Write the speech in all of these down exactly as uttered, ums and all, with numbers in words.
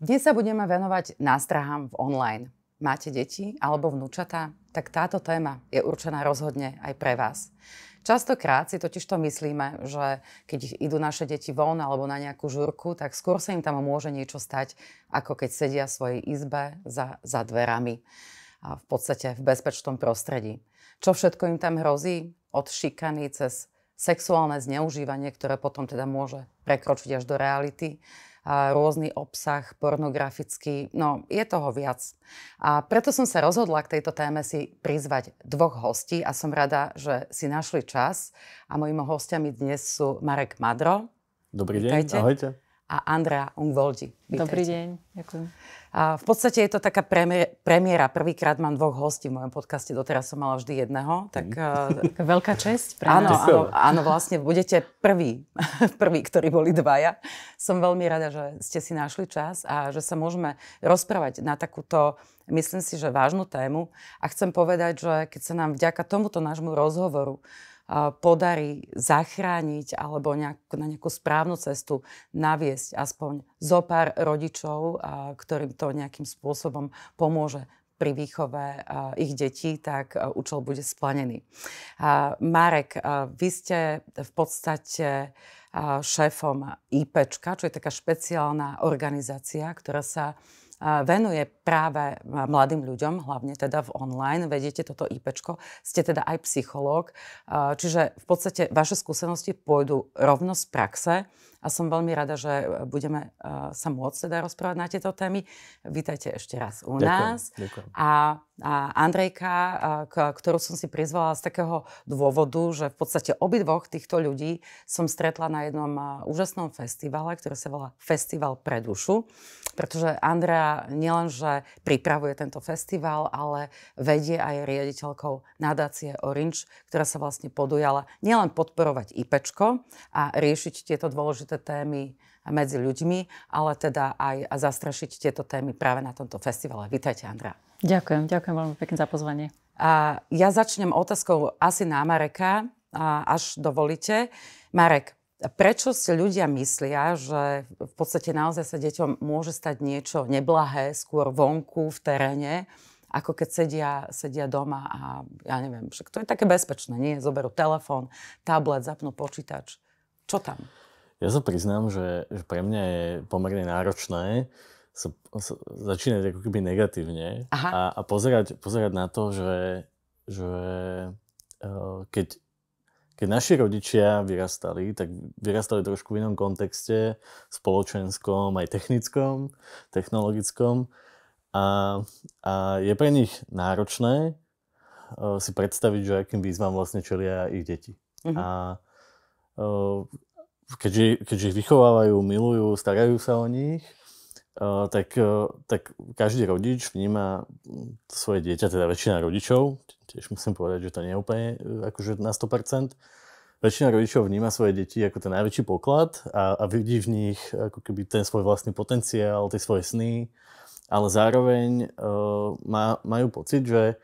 Dnes sa budeme venovať nástrahám v online. Máte deti alebo vnúčatá? Tak táto téma je určená rozhodne aj pre vás. Častokrát si totiž to myslíme, že keď idú naše deti von alebo na nejakú žurku, tak skôr sa im tam môže niečo stať, ako keď sedia v svojej izbe za, za dverami a v podstate v bezpečnom prostredí. Čo všetko im tam hrozí? Od šikany cez sexuálne zneužívanie, ktoré potom teda môže prekročiť až do reality, a rôzny obsah, pornografický, no je toho viac. A preto som sa rozhodla k tejto téme si prizvať dvoch hostí a som rada, že si našli čas. A mojimi hostiami dnes sú Marek Madro. Dobrý deň, vítajte. Ahojte. A Andrea Ungvoldi. Vítajte. Dobrý deň, ďakujem. A v podstate je to taká premiéra. Prvýkrát mám dvoch hostí v mojom podcaste, doteraz som mala vždy jedného. Tak, mm. Taká veľká česť pre nás. Áno, áno, áno, vlastne budete prví, prví, ktorí boli dvaja. Som veľmi rada, že ste si našli čas a že sa môžeme rozprávať na takúto, myslím si, že vážnu tému. A chcem povedať, že keď sa nám vďaka tomuto nášmu rozhovoru podarí zachrániť alebo nejakú, na nejakú správnu cestu naviesť aspoň zo pár rodičov, ktorým to nejakým spôsobom pomôže pri výchove ich detí, tak účel bude splnený. Marek, vy ste v podstate šéfom IPčka, čo je taká špeciálna organizácia, ktorá sa venuje práve mladým ľuďom, hlavne teda v online. Vediete toto IPčko, ste teda aj psychológ, čiže v podstate vaše skúsenosti pôjdu rovno z praxe a som veľmi rada, že budeme sa môcť teda rozprávať na tieto témy. Vítajte ešte raz u nás. Ďakujem, ďakujem. A, a Andrejka, ktorú som si prizvala z takého dôvodu, že v podstate obidvoch týchto ľudí som stretla na jednom úžasnom festivale, ktorý sa volá Festival pre dušu, pretože Andrea nielenže pripravuje tento festival, ale vedie aj riaditeľkou Nadácie Orange, ktorá sa vlastne podujala nielen podporovať IPčko a riešiť tieto dôležité témy medzi ľuďmi, ale teda aj zastrašiť tieto témy práve na tomto festivale. Vítajte, Andrea. Ďakujem, ďakujem veľmi pekne za pozvanie. A ja začnem otázkou asi na Mareka, až dovolíte. Marek, prečo si ľudia myslia, že v podstate naozaj sa deťom môže stať niečo neblahé, skôr vonku, v teréne, ako keď sedia, sedia doma a ja neviem, však to je také bezpečné, nie? Zoberú telefón, tablet, zapnú počítač. Čo tam? Ja sa priznám, že, že pre mňa je pomerne náročné sa, sa začínať ako keby negatívne a, a pozerať, pozerať na to, že, že keď Keď naši rodičia vyrastali, tak vyrastali trošku v inom kontexte, spoločenskom, aj technickom, technologickom. A, a je pre nich náročné uh, si predstaviť, že akým výzvam vlastne čelia ich deti. Mm-hmm. A uh, keďže, keďže ich vychovávajú, milujú, starajú sa o nich, uh, tak, uh, tak každý rodič vníma svoje dieťa, teda väčšina rodičov, tiež musím povedať, že to nie je úplne akože na sto percent. Väčšina rodičov vníma svoje deti ako ten najväčší poklad a, a vidí v nich ako keby ten svoj vlastný potenciál, tie svoje sny, ale zároveň uh, má, majú pocit, že,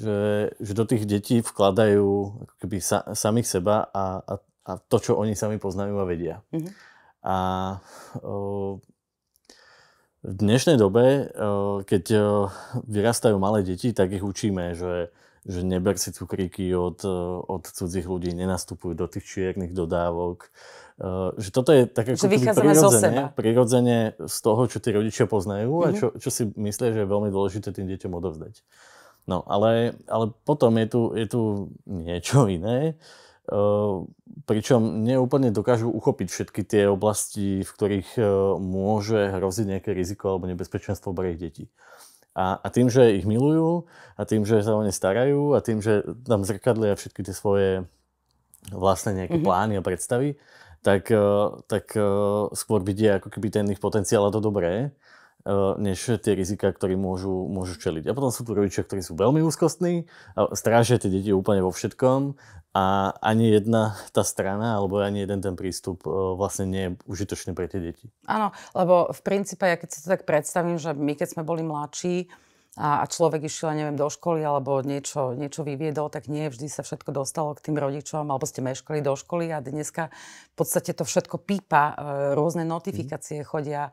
že, že do tých detí vkladajú ako keby sa, samých seba a, a, a to, čo oni sami poznajú a vedia. Mm-hmm. A uh, v dnešnej dobe, uh, keď uh, vyrastajú malé deti, tak ich učíme, že že neber si cukríky od, od cudzích ľudí, nenastupujú do tých čiernych dodávok. Že toto je také prirodzene, prirodzene z toho, čo tí rodičia poznajú, mm-hmm, a čo, čo si myslia, že je veľmi dôležité tým deťom odovzdať. No, ale, ale potom je tu, je tu niečo iné, pričom neúplne dokážu uchopiť všetky tie oblasti, v ktorých môže hroziť nejaké riziko alebo nebezpečenstvo pre ich deti. A, a tým, že ich milujú, a tým, že sa o ne starajú, a tým, že tam zrkadlia všetky tie svoje vlastné nejaké, mm-hmm, plány a predstavy, tak, tak skôr vidia ako keby ten ich potenciál a to dobré, než tie rizika, ktoré môžu, môžu čeliť. A potom sú tu rodičia, ktorí sú veľmi úzkostní a strážia tie deti úplne vo všetkom a ani jedna tá strana alebo ani jeden ten prístup vlastne nie je užitočný pre tie deti. Áno, lebo v princípe, ja keď si to tak predstavím, že my keď sme boli mladší, a, a človek išiel, neviem, do školy alebo niečo, niečo vyviedol, tak nie vždy sa všetko dostalo k tým rodičom, alebo ste meškali do školy a dneska v podstate to všetko pípa, rôzne notifikácie chodia,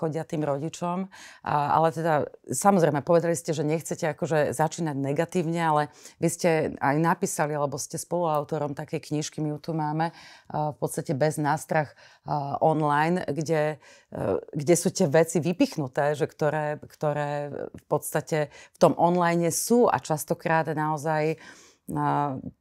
chodia tým rodičom. A, ale teda, samozrejme, povedali ste, že nechcete akože začínať negatívne, ale vy ste aj napísali, alebo ste spoluautorom takej knižky, my ju tu máme, v podstate Beznástrah.online, kde, kde sú tie veci vypichnuté, že ktoré, ktoré v podstate v tom online sú a častokrát naozaj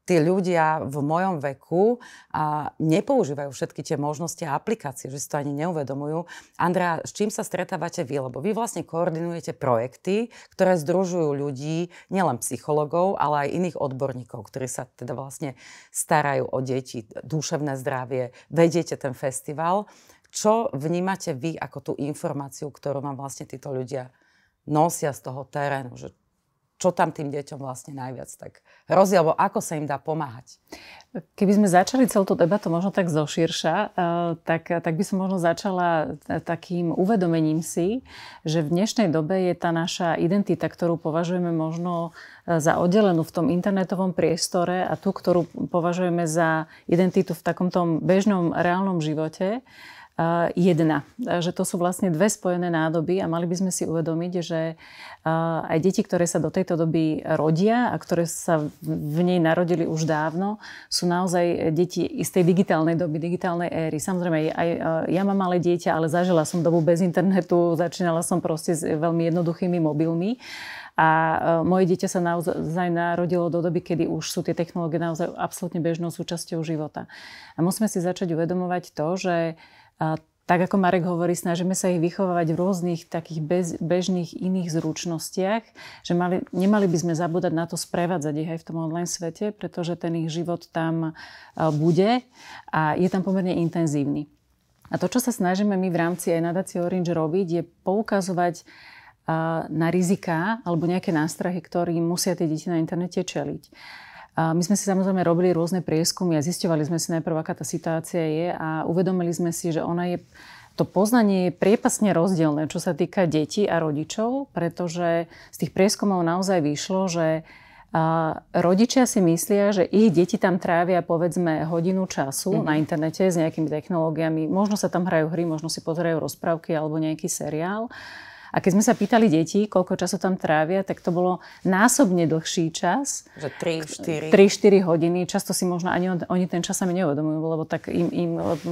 tí ľudia v mojom veku a nepoužívajú všetky tie možnosti a aplikácie, že si to ani neuvedomujú. Andrea, s čím sa stretávate vy? Lebo vy vlastne koordinujete projekty, ktoré združujú ľudí, nielen psychologov, ale aj iných odborníkov, ktorí sa teda vlastne starajú o deti, duševné zdravie, vediete ten festival. Čo vnímate vy ako tú informáciu, ktorú vám vlastne títo ľudia nosia z toho terénu, že čo tam tým deťom vlastne najviac tak hrozí, alebo ako sa im dá pomáhať? Keby sme začali celú tú debatu možno tak zoširša, tak, tak by som možno začala takým uvedomením si, že v dnešnej dobe je tá naša identita, ktorú považujeme možno za oddelenú v tom internetovom priestore a tú, ktorú považujeme za identitu v takomto bežnom reálnom živote, jedna. Že to sú vlastne dve spojené nádoby a mali by sme si uvedomiť, že aj deti, ktoré sa do tejto doby rodia a ktoré sa v nej narodili už dávno, sú naozaj deti istej digitálnej doby, digitálnej éry. Samozrejme, aj ja mám malé dieťa, ale zažila som dobu bez internetu, začínala som proste s veľmi jednoduchými mobilmi. A moje dieťa sa naozaj narodilo do doby, kedy už sú tie technológie naozaj absolútne bežnou súčasťou života. A musíme si začať uvedomovať to, že a tak ako Marek hovorí, snažíme sa ich vychovávať v rôznych takých bez, bežných iných zručnostiach, že mali, nemali by sme zabúdať na to sprevádzať ich aj v tom online svete, pretože ten ich život tam bude a je tam pomerne intenzívny. A to, čo sa snažíme my v rámci aj nadácie Orange robiť, je poukazovať na riziká alebo nejaké nástrahy, ktorým musia tie deti na internete čeliť. My sme si samozrejme robili rôzne prieskumy a zisťovali sme si najprv, aká tá situácia je a uvedomili sme si, že ona je, to poznanie je priepasne rozdielne, čo sa týka detí a rodičov, pretože z tých prieskumov naozaj vyšlo, že a rodičia si myslia, že ich deti tam trávia povedzme hodinu času mm-hmm. na internete s nejakými technológiami, možno sa tam hrajú hry, možno si pozerajú rozprávky alebo nejaký seriál. A keď sme sa pýtali detí, koľko času tam trávia, tak to bolo násobne dlhší čas. tri štyri hodiny. Často si možno ani on, oni ten čas sami neuvedomujú, lebo tak im, im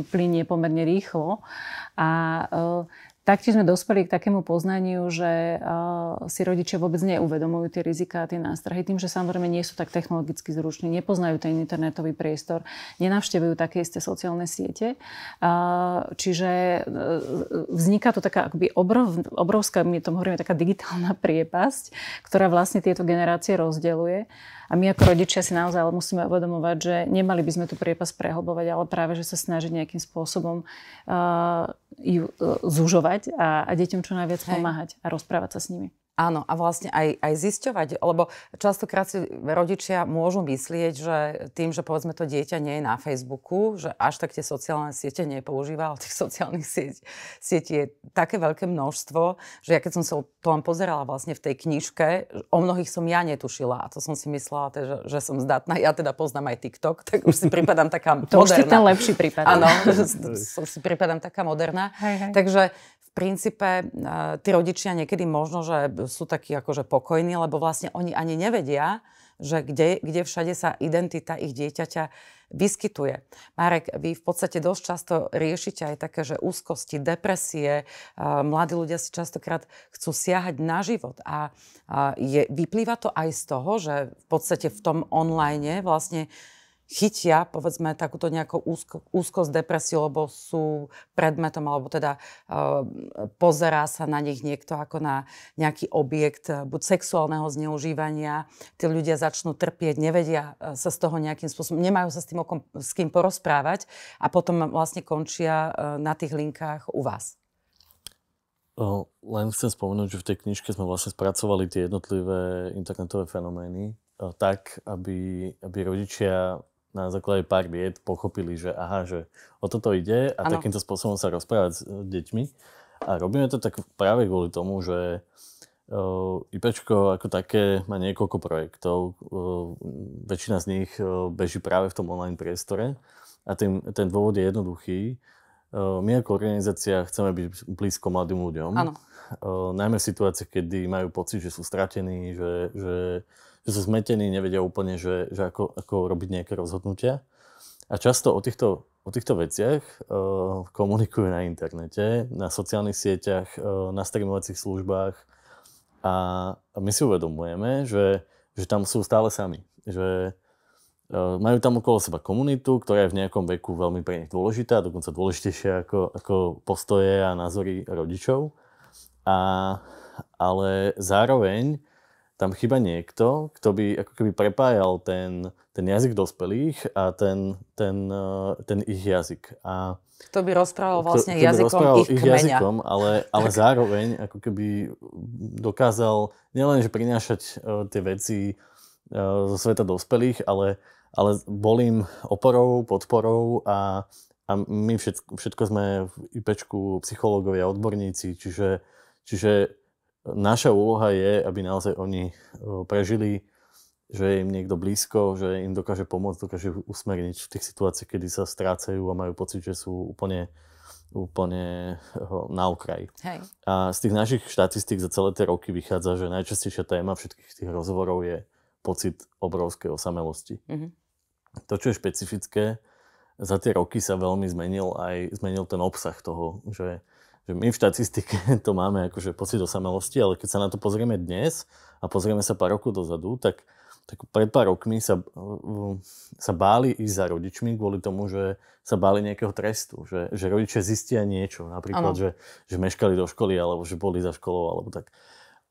plynie pomerne rýchlo. A e, taktiež sme dospeli k takému poznaniu, že e, si rodičia vôbec neuvedomujú tie riziká a tie nástrahy. Tým, že samozrejme nie sú tak technologicky zruční, nepoznajú ten internetový priestor, nenavštevujú také isté sociálne siete. E, čiže e, vzniká to taká akoby obrov, obrovská, my tomu hovoríme, taká digitálna priepasť, ktorá vlastne tieto generácie rozdeľuje. A my ako rodičia si naozaj musíme uvedomovať, že nemali by sme tú priepasť prehlbovať, ale práve, že sa snažiť nejakým spôsobom e, ju zúžovať a, a deťom čo najviac pomáhať a rozprávať sa s nimi. Áno, a vlastne aj, aj zisťovať, lebo častokrát si rodičia môžu myslieť, že tým, že povedzme to dieťa nie je na Facebooku, že až tak tie sociálne siete nepoužíva, ale tých sociálnych sietí siet je také veľké množstvo, že ja keď som sa to len pozerala vlastne v tej knižke, o mnohých som ja netušila a to som si myslela, teda, že som zdatná. Ja teda poznám aj TikTok, tak už si pripadám taká moderná. To už si ten lepší prípad. Áno, si pripadám taká moderná. Hej, hej. Takže v princípe tí rodičia niekedy možno, že sú takí akože pokojní, lebo vlastne oni ani nevedia, že kde, kde všade sa identita ich dieťaťa vyskytuje. Marek, vy v podstate dosť často riešite aj také, že úzkosti, depresie, mladí ľudia si častokrát chcú siahať na život a je, vyplýva to aj z toho, že v podstate v tom online vlastne chytia, povedzme, takúto nejakú úzko, úzkosť, depresiu, lebo sú predmetom, alebo teda e, pozerá sa na nich niekto ako na nejaký objekt, buď sexuálneho zneužívania. Tí ľudia začnú trpieť, nevedia sa z toho nejakým spôsobom, nemajú sa s tým okom, s kým porozprávať a potom vlastne končia na tých linkách u vás. Len chcem spomenúť, že v tej knižke sme vlastne spracovali tie jednotlivé internetové fenomény tak, aby, aby rodičia na základe pár vied pochopili, že aha, že o toto ide a ano. Takýmto spôsobom sa rozprávať s deťmi. A robíme to tak práve kvôli tomu, že IPčko ako také má niekoľko projektov. Väčšina z nich beží práve v tom online priestore a ten, ten dôvod je jednoduchý. My ako organizácia chceme byť blízko mladým ľuďom. Áno. Najmä v situácii, kedy majú pocit, že sú stratení, že, že, že sú zmetení, nevedia úplne, že, že ako, ako robiť nejaké rozhodnutia. A často o týchto, o týchto veciach komunikujú na internete, na sociálnych sieťach, na streamovacích službách. A my si uvedomujeme, že, že tam sú stále sami. Že majú tam okolo seba komunitu, ktorá je v nejakom veku veľmi pre nich dôležitá, dokonca dôležitejšia ako, ako postoje a názory rodičov. A, ale zároveň tam chýba niekto, kto by ako keby prepájal ten, ten jazyk dospelých a ten, ten, ten ich jazyk. A kto by rozprával vlastne kto, jazykom rozprával ich, ich kmeňa. Jazykom, ale, ale zároveň ako keby dokázal nielen, že prinášať uh, tie veci uh, zo sveta dospelých, ale, ale bol im oporou, podporou a, a my všetko, všetko sme v IPčku psychológovia, odborníci, čiže, čiže naša úloha je, aby naozaj oni uh, prežili, že je im niekto blízko, že im dokáže pomôcť, dokáže usmerniť v tých situáciách, kedy sa strácajú a majú pocit, že sú úplne, úplne na okraji. Hej. A z tých našich štatistík za celé tie roky vychádza, že najčastejšia téma všetkých tých rozhovorov je pocit obrovskej osamelosti. Mm-hmm. To, čo je špecifické, za tie roky sa veľmi zmenil aj zmenil ten obsah toho, že, že my v štatistike to máme akože pocit osamelosti, ale keď sa na to pozrieme dnes a pozrieme sa pár rokov dozadu, tak tak pred pár rokmi sa, sa báli ísť za rodičmi kvôli tomu, že sa báli nejakého trestu, že, že rodičia zistia niečo, napríklad, že, že meškali do školy, alebo že boli za školou, alebo tak.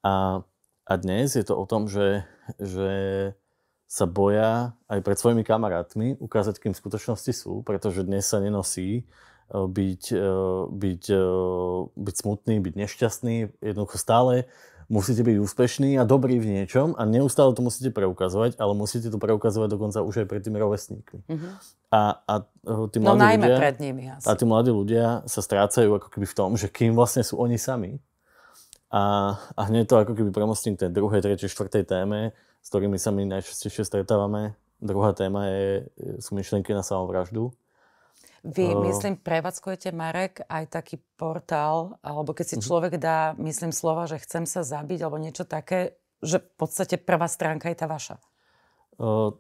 A, a dnes je to o tom, že, že sa boja aj pred svojimi kamarátmi ukázať, kým v skutočnosti sú, pretože dnes sa nenosí byť, byť, byť smutný, byť nešťastný, jednoducho stále musíte byť úspešní a dobrí v niečom a neustále to musíte preukazovať, ale musíte to preukazovať dokonca už aj pred tými rovesníkmi. Mm-hmm. A, a, tí no, najmä ľudia, pred nimi asi. A tí mladí ľudia sa strácajú ako keby v tom, že kým vlastne sú oni sami. A, a hneď to ako keby premostím tej druhej, tretej, štvrtej téme, s ktorými sa my najčastejšie stretávame. Druhá téma je, sú myšlienky na samovraždu. Vy, myslím, prevádzkujete, Marek, aj taký portál, alebo keď si človek dá, myslím, slova, že chcem sa zabiť, alebo niečo také, že v podstate prvá stránka je tá vaša.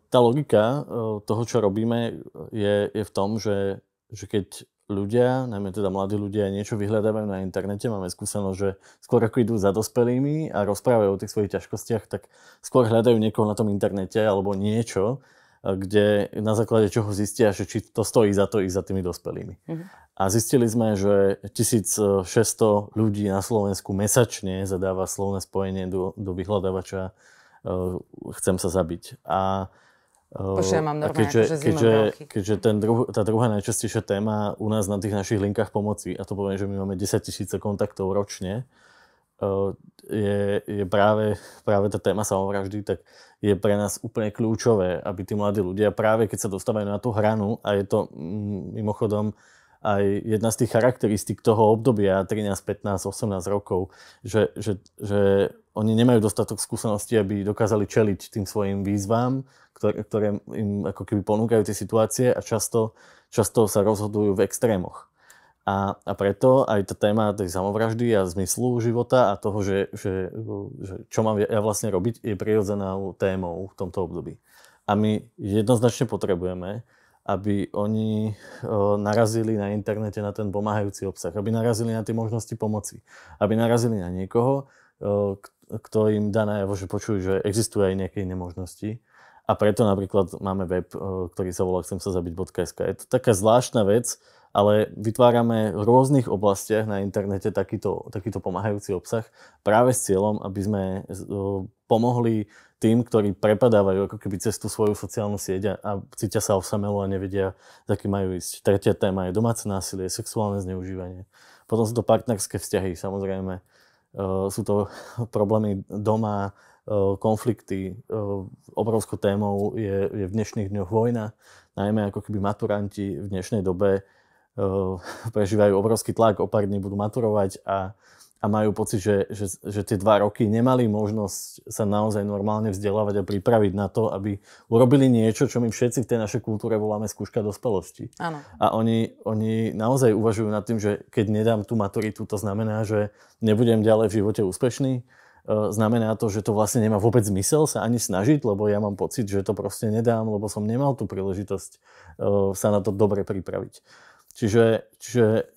Tá logika toho, čo robíme, je, je v tom, že, že keď ľudia, najmä teda mladí ľudia, niečo vyhľadávajú na internete, máme skúsenosť, že skôr ako idú za dospelými a rozprávajú o tých svojich ťažkostiach, tak skôr hľadajú niekoho na tom internete alebo niečo, kde na základe čoho zistia, že či to stojí za to ísť za tými dospelými. Uh-huh. A zistili sme, že tisícšesťsto ľudí na Slovensku mesačne zadáva slovné spojenie do, do vyhľadávača uh, chcem sa zabiť. A, uh, Počujem, mám normálne, a keďže, akože keďže, keďže ten druh, tá druhá najčastejšia téma u nás na tých našich linkách pomoci, a to poviem, že my máme desaťtisíc kontaktov ročne, Je, je práve, práve tá téma samovraždy, tak je pre nás úplne kľúčové, aby tí mladí ľudia práve keď sa dostávajú na tú hranu, a je to mimochodom aj jedna z tých charakteristík toho obdobia trinásť, pätnásť, osemnásť rokov, že, že, že oni nemajú dostatok skúseností, aby dokázali čeliť tým svojim výzvám, ktoré, ktoré im ako keby ponúkajú tie situácie a často, často sa rozhodujú v extrémoch. A, a preto aj tá téma tej samovraždy a zmyslu života a toho, že, že, že čo mám ja vlastne robiť, je prirodzenou témou v tomto období. A my jednoznačne potrebujeme, aby oni o, narazili na internete na ten pomáhajúci obsah, aby narazili na tie možnosti pomoci, aby narazili na niekoho, o, kto im dá najavo, že počujú, že existujú aj nejaké iné možnosti. A preto napríklad máme web, o, ktorý sa volá chcem sa zabiť.sk. Je to taká zvláštna vec, ale vytvárame v rôznych oblastiach na internete takýto, takýto pomáhajúci obsah práve s cieľom, aby sme pomohli tým, ktorí prepadávajú ako keby cez tú svoju sociálnu sieť a cítia sa osamelo a nevedia, za kým majú ísť. Tretia téma je domáce násilie, sexuálne zneužívanie. Potom sú to partnerské vzťahy, samozrejme. Sú to problémy doma, konflikty. Obrovskou témou je, je v dnešných dňoch vojna. Najmä ako keby maturanti v dnešnej dobe prežívajú obrovský tlak, o pár dní budú maturovať a, a a majú pocit, že, že, že tie dva roky nemali možnosť sa naozaj normálne vzdelávať a pripraviť na to, aby urobili niečo, čo my všetci v tej našej kultúre voláme skúška dospelosti. Áno. A oni, oni naozaj uvažujú nad tým, že keď nedám tú maturitu, to znamená, že nebudem ďalej v živote úspešný. Znamená to, že to vlastne nemá vôbec zmysel sa ani snažiť, lebo ja mám pocit, že to proste nedám, lebo som nemal tú príležitosť sa na to dobre pripraviť. Čiže, čiže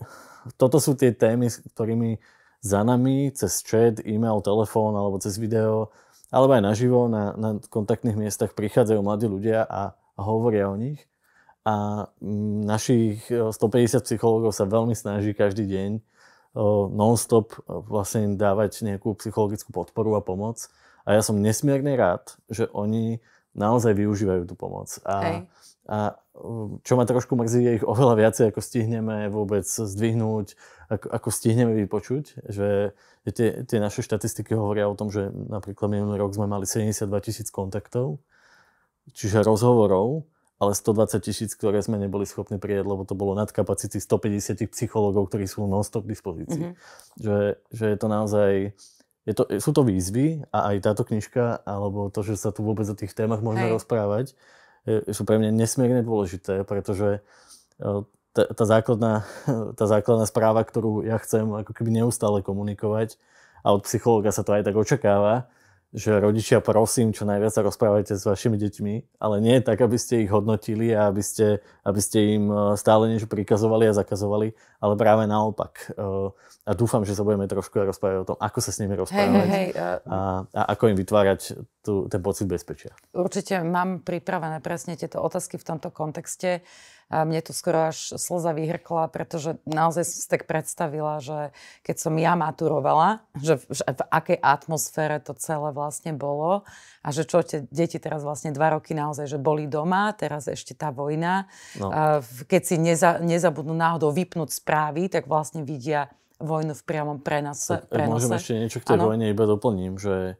toto sú tie témy, s ktorými za nami, cez chat, e-mail, telefón alebo cez video, alebo aj naživo na, na kontaktných miestach prichádzajú mladí ľudia a, a hovoria o nich. A našich stopäťdesiat psychológov sa veľmi snaží každý deň non-stop vlastne dávať nejakú psychologickú podporu a pomoc. A ja som nesmierne rád, že oni naozaj využívajú tú pomoc. A, a čo ma trošku mrzí, je ich oveľa viacej, ako stihneme vôbec zdvihnúť, ako, ako stihneme vypočuť. Že tie, tie naše štatistiky hovoria o tom, že napríklad minulý rok sme mali sedemdesiatdva tisíc kontaktov, čiže rozhovorov, ale stodvadsať tisíc, ktoré sme neboli schopní prijať, lebo to bolo nad kapacity stopäťdesiat psychológov, ktorí sú non-stop k dispozícii. Mm-hmm. Že, že je to naozaj... Je to, sú to výzvy a aj táto knižka, alebo to, že sa tu vôbec o tých témach môžeme rozprávať, sú pre mňa nesmierne dôležité, pretože tá, tá, základná, tá základná správa, ktorú ja chcem ako keby neustále komunikovať, a od psychológa sa to aj tak očakáva, že rodičia, prosím, čo najviac sa rozprávajte s vašimi deťmi, ale nie tak, aby ste ich hodnotili a aby ste, aby ste im stále niečo prikazovali a zakazovali, ale práve naopak. A dúfam, že sa budeme trošku rozprávať o tom, ako sa s nimi rozprávať hej, hej, hej. A, a ako im vytvárať tú, ten pocit bezpečia. Určite mám pripravené presne tieto otázky v tomto kontexte. A mne tu skoro až slza vyhrkla, pretože naozaj som si tak predstavila, že keď som ja maturovala, že v, že v akej atmosfére to celé vlastne bolo a že čo tie deti teraz vlastne dva roky naozaj, že boli doma, teraz ešte tá vojna. No. Keď si neza, nezabudnú náhodou vypnúť správy, tak vlastne vidia vojnu v priamom prenose. Môžem ešte niečo k tej ano. Vojne iba doplním, že,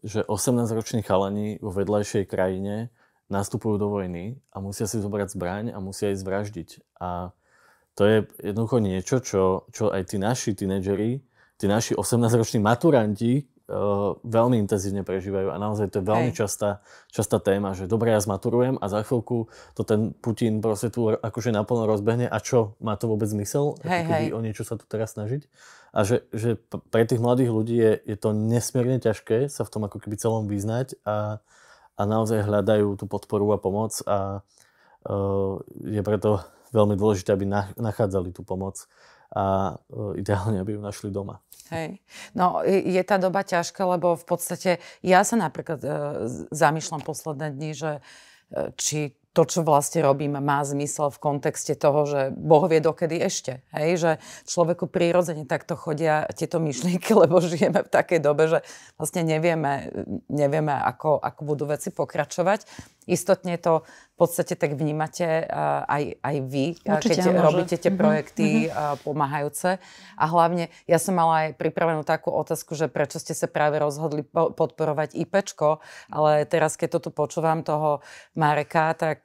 že osemnásťroční chalani vo vedľajšej krajine nastupujú do vojny a musia si zobrať zbraň a musia ísť vraždiť. A to je jednoducho niečo, čo, čo aj tí naši tínedžeri, tí naši osemnásťroční maturanti e, veľmi intenzívne prežívajú. A naozaj to je veľmi častá, častá téma, že dobre, ja zmaturujem a za chvíľku to ten Putin proste tu akože naplno rozbehne a čo, má to vôbec zmysel? Hej, hej. O niečo sa tu teraz snažiť? A že, že pre tých mladých ľudí je, je to nesmierne ťažké sa v tom ako keby celom vyznať a a naozaj hľadajú tú podporu a pomoc a uh, je preto veľmi dôležité, aby na, nachádzali tú pomoc a uh, ideálne, aby ju našli doma. Hej. No, je tá doba ťažká, lebo v podstate ja sa napríklad uh, zamýšľam posledné dni, že uh, či to, čo vlastne robím, má zmysel v kontexte toho, že Boh vie dokedy ešte. Hej? Že človeku prirodzene takto chodia tieto myšlienky, lebo žijeme v takej dobe, že vlastne nevieme, nevieme ako, ako budú veci pokračovať. Istotne to v podstate tak vnímate aj, aj vy, určite, keď môže. Robíte tie projekty mm-hmm. pomáhajúce. A hlavne, ja som mala aj pripravenú takú otázku, že prečo ste sa práve rozhodli podporovať IPčko, ale teraz, keď toto počúvam toho Mareka, tak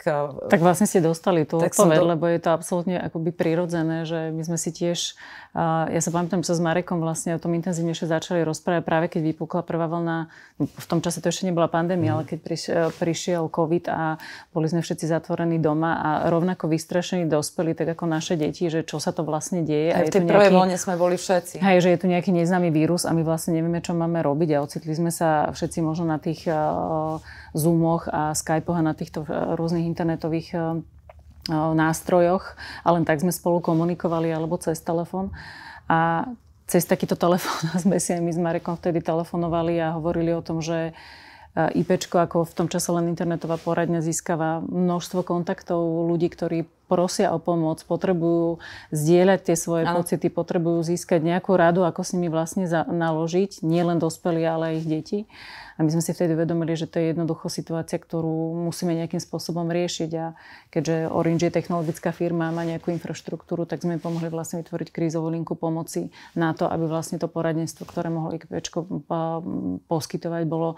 tak vlastne ste dostali tú odpoveď, do... lebo je to absolútne akoby prirodzené, že my sme si tiež, ja sa pamätám, že sa s Marekom vlastne o tom intenzívnejšie začali rozprávať práve keď vypukla prvá vlna, v tom čase to ešte nebola pandémia, mm. ale keď prišiel, prišiel COVID a boli sme všetci zatvorení doma a rovnako vystrašení dospelí, tak ako naše deti, že čo sa to vlastne deje. Aj v tej prvej vlne sme boli všetci. Hej, že je tu nejaký neznámy vírus a my vlastne nevieme, čo máme robiť a ocitli sme sa všetci možno na tých uh, Zoomoch a Skypoch a na týchto uh, rôznych internetových nástrojoch a len tak sme spolu komunikovali alebo cez telefón a cez takýto telefón sme si aj my s Marekom vtedy telefonovali a hovorili o tom, že IPčko ako v tom čase len internetová poradňa získava množstvo kontaktov ľudí, ktorí prosia o pomoc, potrebujú zdieľať tie svoje ano. Pocity, potrebujú získať nejakú radu, ako s nimi vlastne naložiť, nielen dospelí, ale aj ich deti. A A my sme si vtedy uvedomili, že to je jednoducho situácia, ktorú musíme nejakým spôsobom riešiť. A keďže Orange je technologická firma, má nejakú infraštruktúru, tak sme pomohli vlastne vytvoriť krízovú linku pomoci na to, aby vlastne to poradenstvo, ktoré mohlo IPčko poskytovať, bolo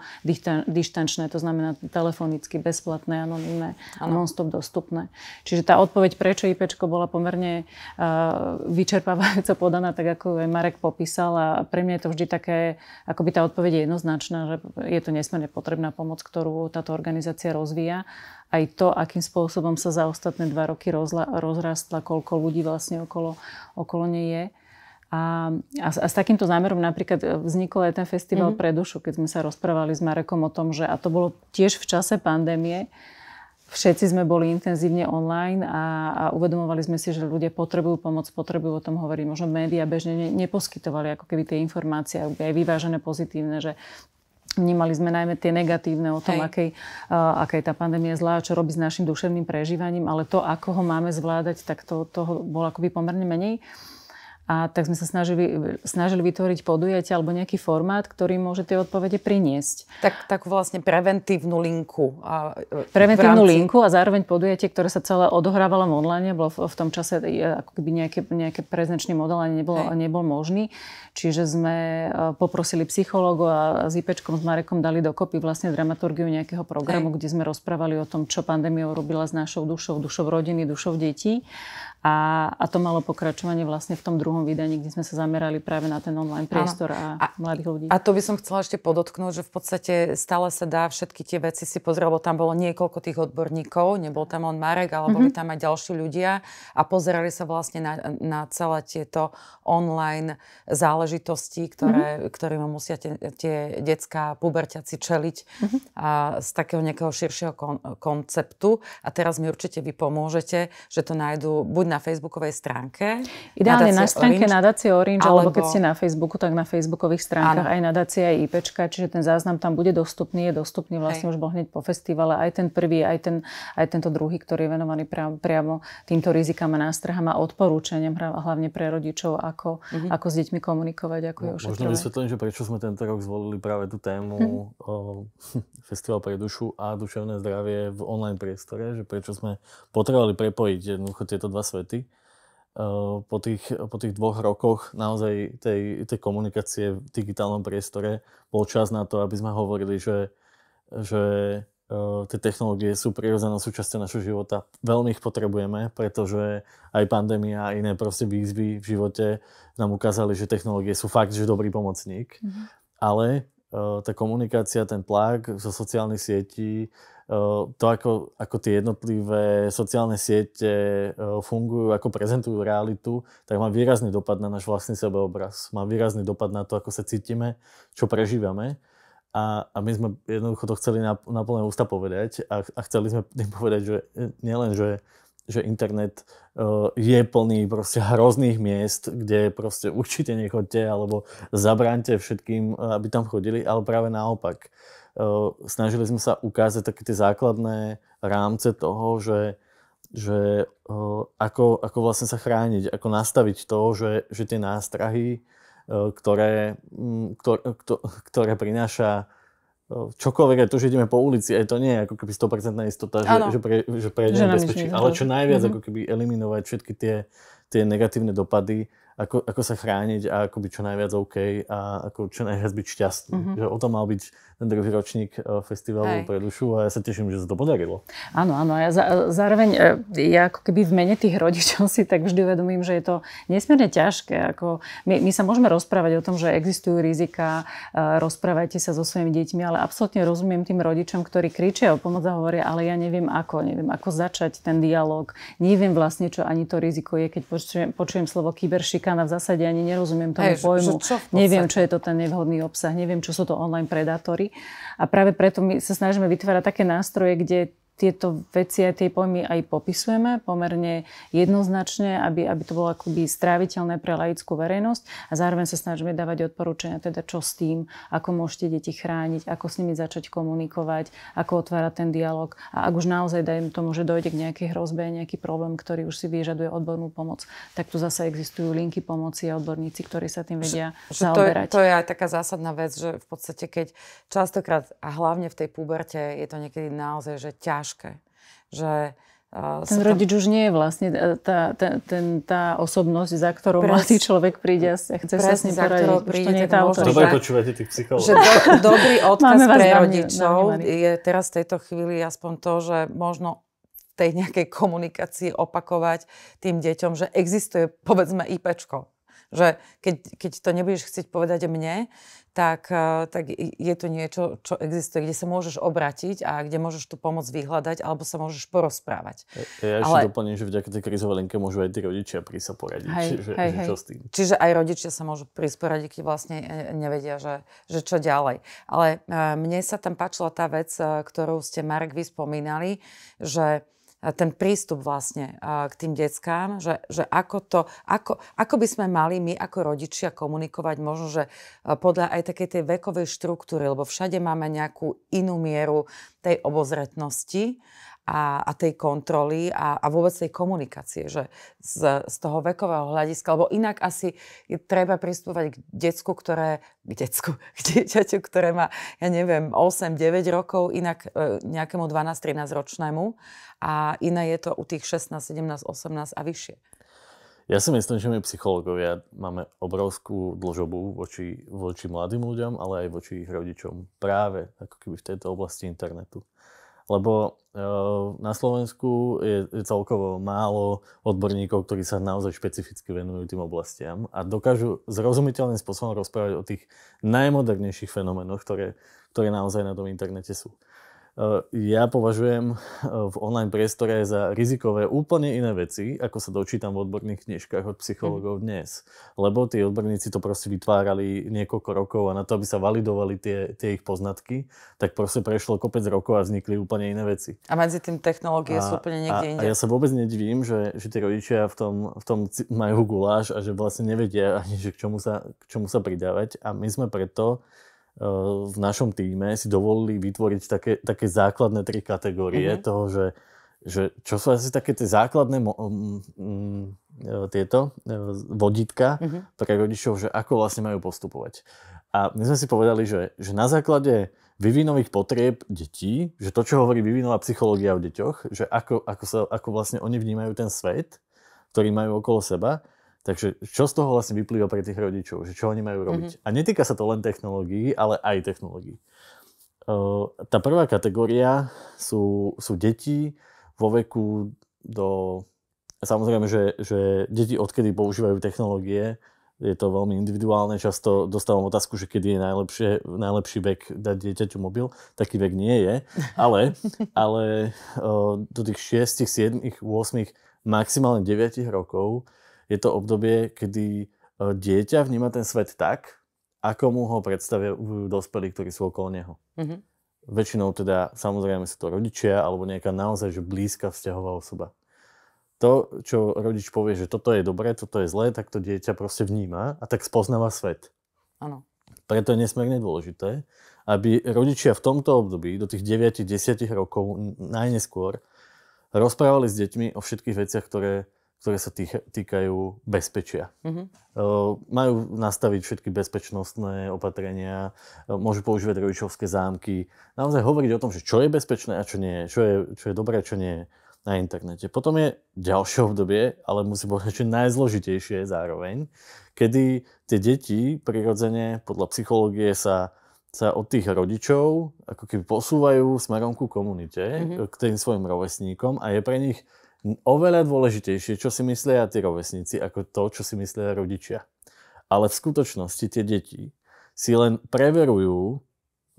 dištančné, to znamená telefonicky, bezplatné, anonymné, non-stop dostupné. Čiže tá odpoveď, prečo IPčko, bola pomerne uh, vyčerpávajúco podaná, tak ako aj Marek popísal. A pre mňa je to vždy také, akoby tá odpoveď je jednoznačná, že je to nesmierne potrebná pomoc, ktorú táto organizácia rozvíja. Aj to, akým spôsobom sa za ostatné dva roky rozla, rozrastla, koľko ľudí vlastne okolo, okolo nej je. A, a, s, a s takýmto zámerom napríklad vznikol aj ten festival mm-hmm. pre dušu, keď sme sa rozprávali s Marekom o tom, že, a to bolo tiež v čase pandémie, všetci sme boli intenzívne online a, a uvedomovali sme si, že ľudia potrebujú pomoc, potrebujú o tom hovoriť. Možno médiá bežne neposkytovali ako keby tie informácie, aj vyvážené pozitívne, že vnímali sme najmä tie negatívne o tom, akej, uh, akej tá pandémia zlá, čo robí s našim duševným prežívaním, ale to, ako ho máme zvládať, tak to, toho bolo akoby pomerne menej. A tak sme sa snažili, snažili vytvoriť podujatie alebo nejaký formát, ktorý môže tie odpovede priniesť. Tak, tak vlastne preventívnu linku. A, preventívnu rámci... linku a zároveň podujatie, ktoré sa celé odohrávalo online, bolo v, v tom čase ako keby nejaké, nejaké prezenčný model ani nebol, nebol možný. Čiže sme poprosili psychológov a s IPčkom, s Marekom dali dokopy vlastne dramaturgiu nejakého programu, Hej. kde sme rozprávali o tom, čo pandémia urobila s našou dušou, dušou rodiny, dušou detí. A, a to malo pokračovanie vlastne v tom druhom vydaní, kde sme sa zamerali práve na ten online priestor a, a mladých ľudí. A to by som chcela ešte podotknúť, že v podstate stále sa dá všetky tie veci si pozrieť, lebo tam bolo niekoľko tých odborníkov, nebol tam len Marek, ale boli tam aj ďalší ľudia a pozerali sa vlastne na, na celé tieto online záležitosti, ktoré, mm-hmm. ktorým musia tie, tie decká puberťaci čeliť mm-hmm. a z takého nejakého širšieho kon, konceptu. A teraz mi určite vy pomôžete, že to nájdú buď na facebookovej stránke. Ideálne na stránke Nadácie Orange, alebo... alebo keď ste na Facebooku, tak na facebookových stránkach ano. Aj Nadácie, aj IPčka, čiže ten záznam tam bude dostupný, je dostupný vlastne Hej. už bol hneď po festivale, aj ten prvý, aj, ten, aj tento druhý, ktorý je venovaný priamo, priamo týmto rizikám a nástrahám a odporúčaniam hlavne pre rodičov, ako, mhm. ako s deťmi komunikovať, ako no, je ošetrovať. Možno vysvetlím, že prečo sme tento rok zvolili práve tú tému hm. Festival pre dušu a duševné zdravie v online priestore, že prečo sme potrebovali prepojiť jednoducho tieto dva svety. Po tých, po tých dvoch rokoch naozaj tej, tej komunikácie v digitálnom priestore bol čas na to, aby sme hovorili, že, že uh, tie technológie sú prirodzenou súčasťou našho života. Veľmi ich potrebujeme, pretože aj pandémia a iné proste výzvy v živote nám ukázali, že technológie sú fakt, že dobrý pomocník. Mm-hmm. Ale uh, tá komunikácia, ten tlak zo sociálnych sietí, to, ako, ako tie jednotlivé sociálne siete fungujú, ako prezentujú realitu, tak má výrazný dopad na náš vlastný sebeobraz. Má výrazný dopad na to, ako sa cítime, čo prežívame. A, a my sme jednoducho to chceli na, na plné ústa povedať a, a chceli sme tým povedať, že nielen, že, že internet uh, je plný proste hrozných miest, kde proste určite nechoďte alebo zabraňte všetkým, aby tam chodili, ale práve naopak. Snažili sme sa ukázať také tie základné rámce toho, že, že ako, ako vlastne sa chrániť, ako nastaviť to, že, že tie nástrahy, ktoré, ktoré, ktoré prináša čokoľvek, to, že ideme po ulici, aj to nie je ako keby sto percent istota, že, že, pre, že prejdeme bezpečí, ale čo najviac mm-hmm. ako keby eliminovať všetky tie, tie negatívne dopady, Ako, ako sa chrániť a ako byť čo najviac OK a ako čo najviac byť šťastný. Mm-hmm. Že o tom mal byť ten druhý ročník festivalu pre dušu a ja sa teším, že sa to podarilo. Áno, áno. Ja za, zároveň ja ako keby v mene tých rodičov si tak vždy uvedomím, že je to nesmierne ťažké. Ako my, my sa môžeme rozprávať o tom, že existujú rizika, rozprávajte sa so svojimi deťmi, ale absolútne rozumiem tým rodičom, ktorí kričia o pomoc a hovoria, ale ja neviem ako, neviem ako začať ten dialog, neviem vlastne, čo ani to riziko je, keď počujem, počujem slovo kyberšik. V zásade ani nerozumiem tomu Ej, pojmu. Čo, čo neviem, čo je to ten nevhodný obsah. Neviem, čo sú to online predátory. A práve preto my sa snažíme vytvárať také nástroje, kde tieto veci a tie pojmy aj popisujeme pomerne jednoznačne, aby, aby to bolo akoby stráviteľné pre laickú verejnosť a zároveň sa snažíme dávať odporúčania, teda čo s tým, ako môžete deti chrániť, ako s nimi začať komunikovať, ako otvárať ten dialog a ak už naozaj dajme tomu, že dojde k nejakej hrozbe, nejaký problém, ktorý už si vyžaduje odbornú pomoc, tak tu zase existujú linky pomoci a odborníci, ktorí sa tým vedia že, zaoberať. To je, to je aj taká zásadná vec, že v podstate keď častokrát a hlavne v tej puberte je to niekedy naozaj, že ťažké Že, uh, ten rodič tam... už nie je vlastne tá, tá, ten, tá osobnosť, za ktorou mladý človek príde a chce sa s ním poradiť. Príde, to nie je tá autorita. Dobre počúvate tých psychológov. Do, dobrý odkaz pre rodičov je teraz v tejto chvíli aspoň to, že možno v tej nejakej komunikácii opakovať tým deťom, že existuje povedzme IPčko. Že keď, keď to nebudeš chcieť povedať mne, tak, tak je to niečo, čo existuje, kde sa môžeš obrátiť a kde môžeš tú pomoc vyhľadať alebo sa môžeš porozprávať. Ja, ja ešte Ale... doplním, že vďaka tej krízovej linke môžu aj tí rodičia prísť sa poradiť. Hej, že, hej, že čo hej. s tým? Čiže aj rodičia sa môžu prísť poradiť, keď vlastne nevedia, že, že čo ďalej. Ale mne sa tam páčila tá vec, ktorú ste, Marek, vy spomínali, že ten prístup vlastne k tým deckám, že, že ako, to, ako, ako by sme mali my ako rodičia komunikovať možno, že podľa aj takej tej vekovej štruktúry, lebo všade máme nejakú inú mieru tej obozretnosti a, a tej kontroly a, a vôbec tej komunikácie, že z, z toho vekového hľadiska, lebo inak asi je, treba pristúpať k decku, ktoré, k decku, k dieťaťu, ktoré má, ja neviem, osem deväť rokov, inak e, nejakému dvanásť trinásť ročnému a iné je to u tých šestnásť sedemnásť osemnásť a vyššie. Ja si myslím, že my psychológovia máme obrovskú dlžobu voči, voči mladým ľuďom, ale aj voči ich rodičom práve ako keby v tejto oblasti internetu. Lebo na Slovensku je celkovo málo odborníkov, ktorí sa naozaj špecificky venujú tým oblastiam a dokážu zrozumiteľným spôsobom rozprávať o tých najmodernejších fenoménoch, ktoré, ktoré naozaj na tom internete sú. Ja považujem v online priestore za rizikové úplne iné veci, ako sa dočítam v odborných knižkách od psychológov dnes. Lebo tí odborníci to proste vytvárali niekoľko rokov a na to, aby sa validovali tie, tie ich poznatky, tak proste prešlo kopec rokov a vznikli úplne iné veci. A medzi tým technológie a, sú úplne niekde inde. A ja sa vôbec nedivím, že, že tí rodičia v tom, v tom majú guláš a že vlastne nevedia ani, že k čomu sa, k čomu sa pridávať. A my sme preto v našom týme si dovolili vytvoriť také, také základné tri kategórie mm-hmm. toho, že, že čo sú asi také tie základné mo- m- m- tieto vodítka mm-hmm. pre rodičov, že ako vlastne majú postupovať. A my sme si povedali, že, že na základe vývinových potrieb detí, že to, čo hovorí vývinová psychológia o deťoch, že ako, ako, sa, ako vlastne oni vnímajú ten svet, ktorý majú okolo seba, takže čo z toho vlastne vyplýva pre tých rodičov? Že čo oni majú robiť? Mm-hmm. A netýka sa to len technológií, ale aj technológií. Uh, tá prvá kategória sú, sú deti vo veku do... Samozrejme, že, že deti odkedy používajú technológie, je to veľmi individuálne. Často dostávam otázku, že kedy je najlepšie, najlepší vek dať dieťaťu mobil. Taký vek nie je. Ale, ale uh, do tých šesť, sedem, osem, maximálne deväť rokov je to obdobie, kedy dieťa vníma ten svet tak, ako mu ho predstavujú dospelí, ktorí sú okolo neho. Mm-hmm. Väčšinou teda, samozrejme, sú to rodičia alebo nejaká naozaj že blízka vzťahová osoba. To, čo rodič povie, že toto je dobré, toto je zlé, tak to dieťa proste vníma a tak spoznáva svet. Áno. Preto je nesmierne dôležité, aby rodičia v tomto období, do tých deväť až desať rokov najneskôr, rozprávali s deťmi o všetkých veciach, ktoré ktoré sa týkajú bezpečia. Mm-hmm. Majú nastaviť všetky bezpečnostné opatrenia, môžu používať rodičovské zámky, naozaj hovoriť o tom, že čo je bezpečné a čo nie, čo je, čo je dobré a čo nie na internete. Potom je ďalšie obdobie, ale musím povedať, že najzložitejšie zároveň, kedy tie deti prirodzene podľa psychológie sa, sa od tých rodičov ako keby posúvajú smerom ku komunite, mm-hmm. k tým svojim rovesníkom a je pre nich oveľa dôležitejšie, čo si myslia tí rovesníci, ako to, čo si myslia rodičia. Ale v skutočnosti tie deti si len preverujú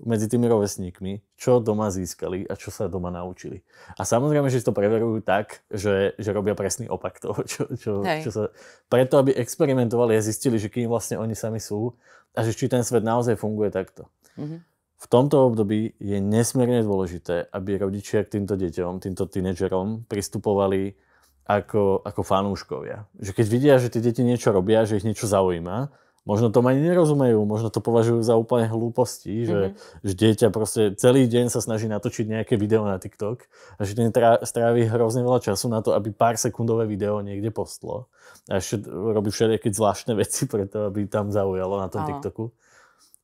medzi tými rovesníkmi, čo doma získali a čo sa doma naučili. A samozrejme, že si to preverujú tak, že, že robia presný opak toho, čo, čo, čo sa... Preto, aby experimentovali a zistili, že kým vlastne oni sami sú a že či ten svet naozaj funguje takto. Mhm. V tomto období je nesmierne dôležité, aby rodičia k týmto deťom, týmto tínedžerom pristupovali ako, ako fanúškovia. Že keď vidia, že tie deti niečo robia, že ich niečo zaujíma, možno tomu ani nerozumejú, možno to považujú za úplne hlúposti, že, mm-hmm. že dieťa proste celý deň sa snaží natočiť nejaké video na TikTok a že ten strávi hrozne veľa času na to, aby pár sekundové video niekde postlo. A ešte robí všelijaké zvláštne veci preto, aby tam zaujalo na tom Aho. TikToku.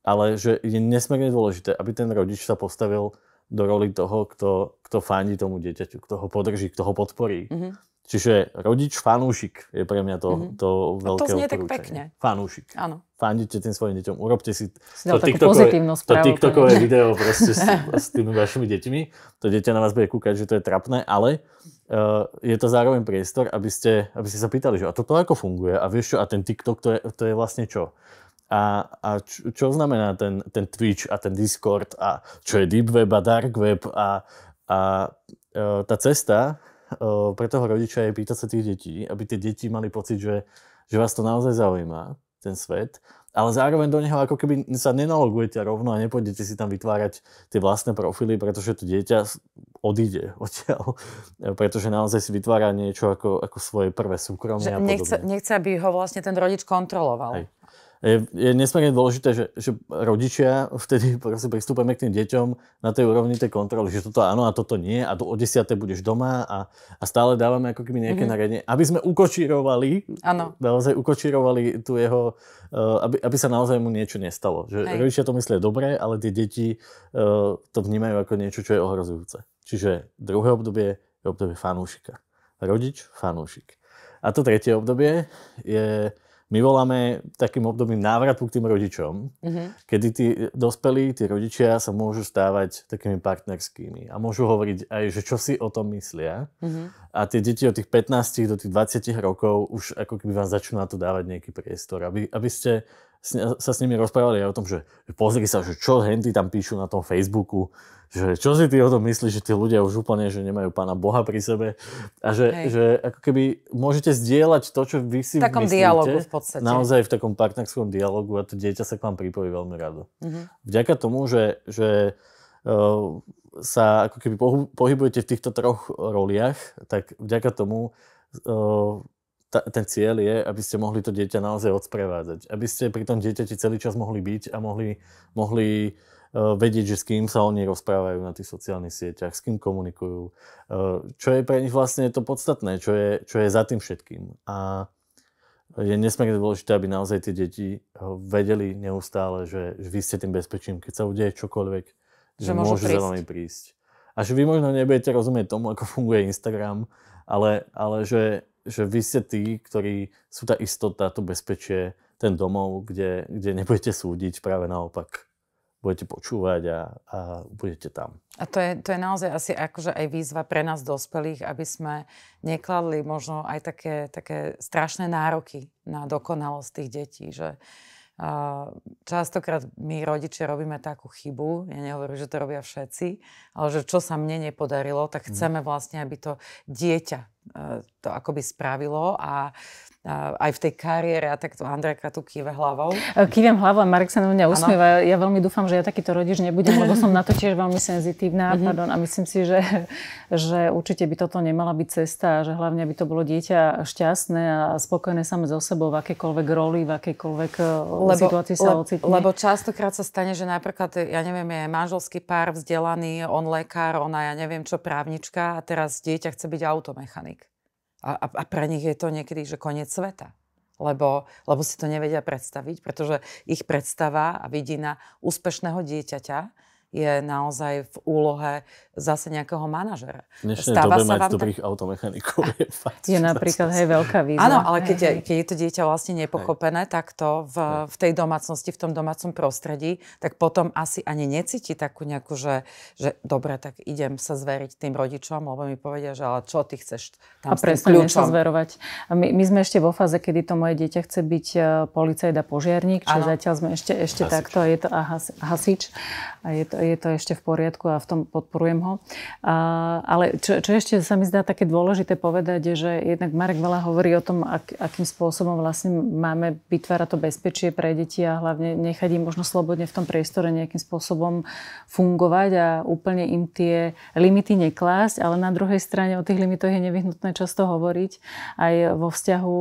Ale že je nesmierne dôležité, aby ten rodič sa postavil do roli toho, kto, kto fandí tomu dieťaťu, kto ho podrží, kto ho podporí. Mm-hmm. Čiže rodič, fanúšik je pre mňa to, mm-hmm. to veľké odporúčanie. No to znie tak pekne. Fanúšik. Áno. Fandíte tým svojim deťom, urobte si to tiktokové, to tiktokové video proste s, s tými vašimi deťmi. To dieťa na vás bude kúkať, že to je trapné, ale uh, je to zároveň priestor, aby ste, aby ste sa pýtali, že a toto ako funguje? A vieš čo? A ten TikTok, to je, to je vlastne čo? A, a čo, čo znamená ten, ten Twitch a ten Discord a čo je Deep Web a Dark Web a, a e, tá cesta e, pre toho rodiča je pýtať sa tých detí, aby tie deti mali pocit, že, že vás to naozaj zaujíma, ten svet, ale zároveň do neho ako keby sa nenalogujete rovno a nepôjdete si tam vytvárať tie vlastné profily, pretože to dieťa odíde odtiaľ, pretože naozaj si vytvára niečo ako, ako svoje prvé súkromie a podobne. Nechce, nechce, aby ho vlastne ten rodič kontroloval. Hej. Je, je nesmierne dôležité, že, že rodičia vtedy proste pristúpame k tým deťom na tej úrovni tej kontroly, že toto áno a toto nie a do o desiatej budeš doma a, a stále dávame ako keby nejaké mm-hmm. nariadenie, aby sme ukočírovali, ano. naozaj ukočírovali tu jeho, aby, aby sa naozaj mu niečo nestalo. Že Hej. rodičia to myslia dobre, ale tie deti uh, to vnímajú ako niečo, čo je ohrozujúce. Čiže druhé obdobie je obdobie fanúšika. Rodič, fanúšik. A to tretie obdobie je... My voláme takým obdobím návratu k tým rodičom, mm-hmm. kedy tí dospelí, tí rodičia sa môžu stávať takými partnerskými a môžu hovoriť aj, že čo si o tom myslia. Mm-hmm. A tie deti od tých pätnástich do tých dvadsiatich rokov už ako keby vám začnú na to dávať nejaký priestor, aby, aby ste sa s nimi rozprávali aj o tom, že pozri sa, že čo henty tam píšu na tom Facebooku, že čo si ty o tom myslíš, že tí ľudia už úplne, že nemajú Pána Boha pri sebe a že, že ako keby môžete zdieľať to, čo vy si v takom myslíte, dialogu v podstate. Naozaj v takom partnerskom dialogu a to dieťa sa k vám pripojí veľmi rado. Mhm. Vďaka tomu, že, že uh, sa ako keby pohybujete v týchto troch roliach, tak vďaka tomu uh, ten cieľ je, aby ste mohli to dieťa naozaj odsprevádzať. Aby ste pri tom dieťati celý čas mohli byť a mohli, mohli uh, vedieť, že s kým sa oni rozprávajú na tých sociálnych sieťach, s kým komunikujú. Uh, čo je pre nich vlastne to podstatné, čo je, čo je za tým všetkým. A je nesmierne dôležité, aby naozaj tie deti vedeli neustále, že, že vy ste tým bezpečím, keď sa udeje čokoľvek, že, že môže prísť. Za vami prísť. A že vy možno nebudete rozumieť tomu, ako funguje Instagram, ale, ale že že vy ste tí, ktorí sú tá istota, to bezpečie, ten domov, kde, kde nebudete súdiť, práve naopak budete počúvať a, a budete tam. A to je, to je naozaj asi akože aj výzva pre nás dospelých, aby sme nekladli možno aj také, také strašné nároky na dokonalosť tých detí, že častokrát my rodičia robíme takú chybu, ja nehovorím, že to robia všetci, ale že čo sa mne nepodarilo, tak chceme vlastne, aby to dieťa to akoby spravilo a aj v tej kariére a takto Andrejka tu kýve hlavou. Kývem hlavou a Marek sa na mňa usmieva. Ano. Ja veľmi dúfam, že ja takýto rodič nebudem, lebo som na to tiež veľmi senzitívna. Mm-hmm. Pardon, a myslím si, že, že určite by toto nemala byť cesta a že hlavne by to bolo dieťa šťastné a spokojné same so sebou v akékoľvek roli, v akékoľvek lebo, situácii sa le, ocitne. Lebo častokrát sa stane, že napríklad, ja neviem, je manželský pár vzdelaný, on lekár, ona ja neviem čo právnička a teraz dieťa chce byť automechanik. A, a pre nich je to niekedy, že koniec sveta. Lebo, lebo si to nevedia predstaviť, pretože ich predstava a vidina úspešného dieťaťa je naozaj v úlohe zase nejakého manažera. V dnešnej Stáva dobe mať dobrých ta... automechanikov je fakt. Je napríklad hej, veľká výzva. Áno, ale keď je, keď je to dieťa vlastne nepochopené takto v, v tej domácnosti, v tom domácom prostredí, tak potom asi ani necíti takú nejakú, že, že dobre, tak idem sa zveriť tým rodičom, lebo mi povedia, že ale čo ty chceš tam a s tým kľúčom. A sa zverovať. A my, my sme ešte vo fáze, kedy to moje dieťa chce byť policajt a požiarník, čiže zatiaľ sme ešte, ešte takto. Je to a hasič. A je to je to ešte v poriadku a v tom podporujem ho. A, ale čo, čo ešte sa mi zdá také dôležité povedať, je, že jednak Marek veľa hovorí o tom, ak, akým spôsobom vlastne máme vytvárať to bezpečie pre deti a hlavne nechať im možno slobodne v tom priestore nejakým spôsobom fungovať a úplne im tie limity neklásť, ale na druhej strane o tých limitoch je nevyhnutné často hovoriť aj vo vzťahu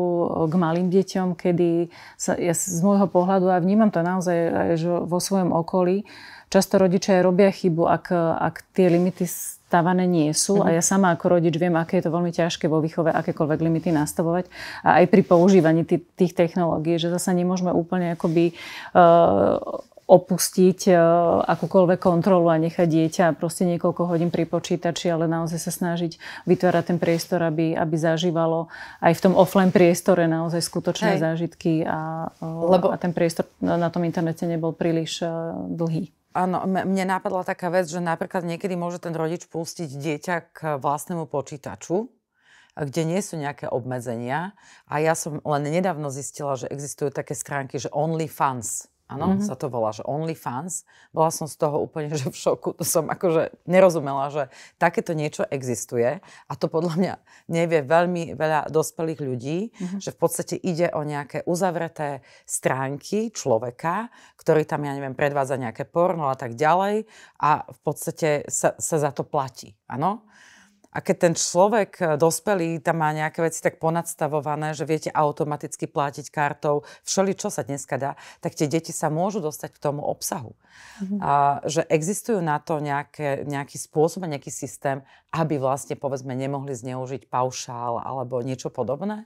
k malým deťom, kedy sa, ja z môjho pohľadu, a vnímam to naozaj aj vo svojom okolí, často rodičia robia chybu, ak, ak tie limity stávané nie sú. Mm-hmm. A ja sama ako rodič viem, aké je to veľmi ťažké vo výchove akékoľvek limity nastavovať. A aj pri používaní t- tých technológií, že zasa nemôžeme úplne akoby uh, opustiť uh, akúkoľvek kontrolu a nechať dieťa proste niekoľko hodín pri počítači, ale naozaj sa snažiť vytvárať ten priestor, aby, aby zažívalo aj v tom offline priestore naozaj skutočné Hej. zážitky a, uh, Lebo... a ten priestor na tom internete nebol príliš uh, dlhý. Áno, mne napadla taká vec, že napríklad niekedy môže ten rodič pustiť dieťa k vlastnému počítaču, kde nie sú nejaké obmedzenia. A ja som len nedávno zistila, že existujú také stránky, že OnlyFans. Áno, mm-hmm. sa to volá, že OnlyFans. Bola som z toho úplne že v šoku. To som akože nerozumela, že takéto niečo existuje. A to podľa mňa nevie veľmi veľa dospelých ľudí, mm-hmm. že v podstate ide o nejaké uzavreté stránky človeka, ktorý tam, ja neviem, predvádza nejaké porno a tak ďalej. A v podstate sa, sa za to platí. Áno? A keď ten človek dospelý tam má nejaké veci tak ponadstavované, že viete automaticky platiť kartou, všeličo sa dneska dá, tak tie deti sa môžu dostať k tomu obsahu. Mm-hmm. A, že existujú na to nejaké, nejaký spôsob, nejaký systém, aby vlastne povedzme nemohli zneužiť paušál alebo niečo podobné?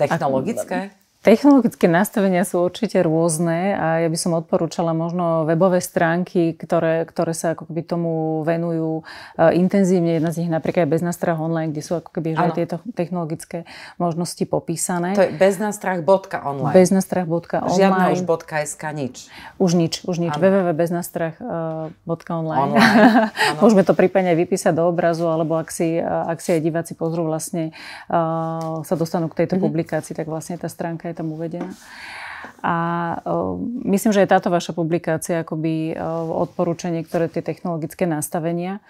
Technologické? Ako... Technologické nastavenia sú určite rôzne a ja by som odporúčala možno webové stránky, ktoré, ktoré sa ako keby tomu venujú intenzívne. Jedna z nich napríklad je Beznástrah.online, kde sú ako keby aj tieto technologické možnosti popísané. To je beznástrah bodka online. beznástrah bodka online. Žiadna už .sk, nič. Už nič, už nič. www bodka beznástrah bodka online. Môžeme to prípadne vypísať do obrazu, alebo ak si, ak si aj diváci pozrú vlastne, uh, sa dostanú k tejto mhm. publikácii, tak vlastne tá stránka je tam uvedená. A uh, myslím, že je táto vaša publikácia akoby uh, odporúčanie, ktoré tie technologické nastavenia.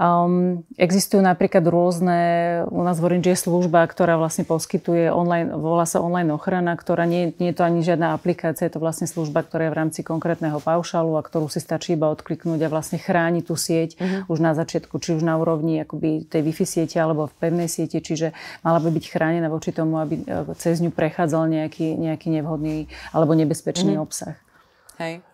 Um, existujú napríklad rôzne, u nás v Orange je služba, ktorá vlastne poskytuje online, volá sa online ochrana, ktorá nie, nie je to ani žiadna aplikácia, je to vlastne služba, ktorá je v rámci konkrétneho paušálu a ktorú si stačí iba odkliknúť a vlastne chráni tú sieť uh-huh. už na začiatku, či už na úrovni akoby tej Wi-Fi siete alebo v pevnej sieti, čiže mala by byť chránená voči tomu, aby cez ňu prechádzal nejaký, nejaký nevhodný alebo nebezpečný uh-huh. obsah. Hej.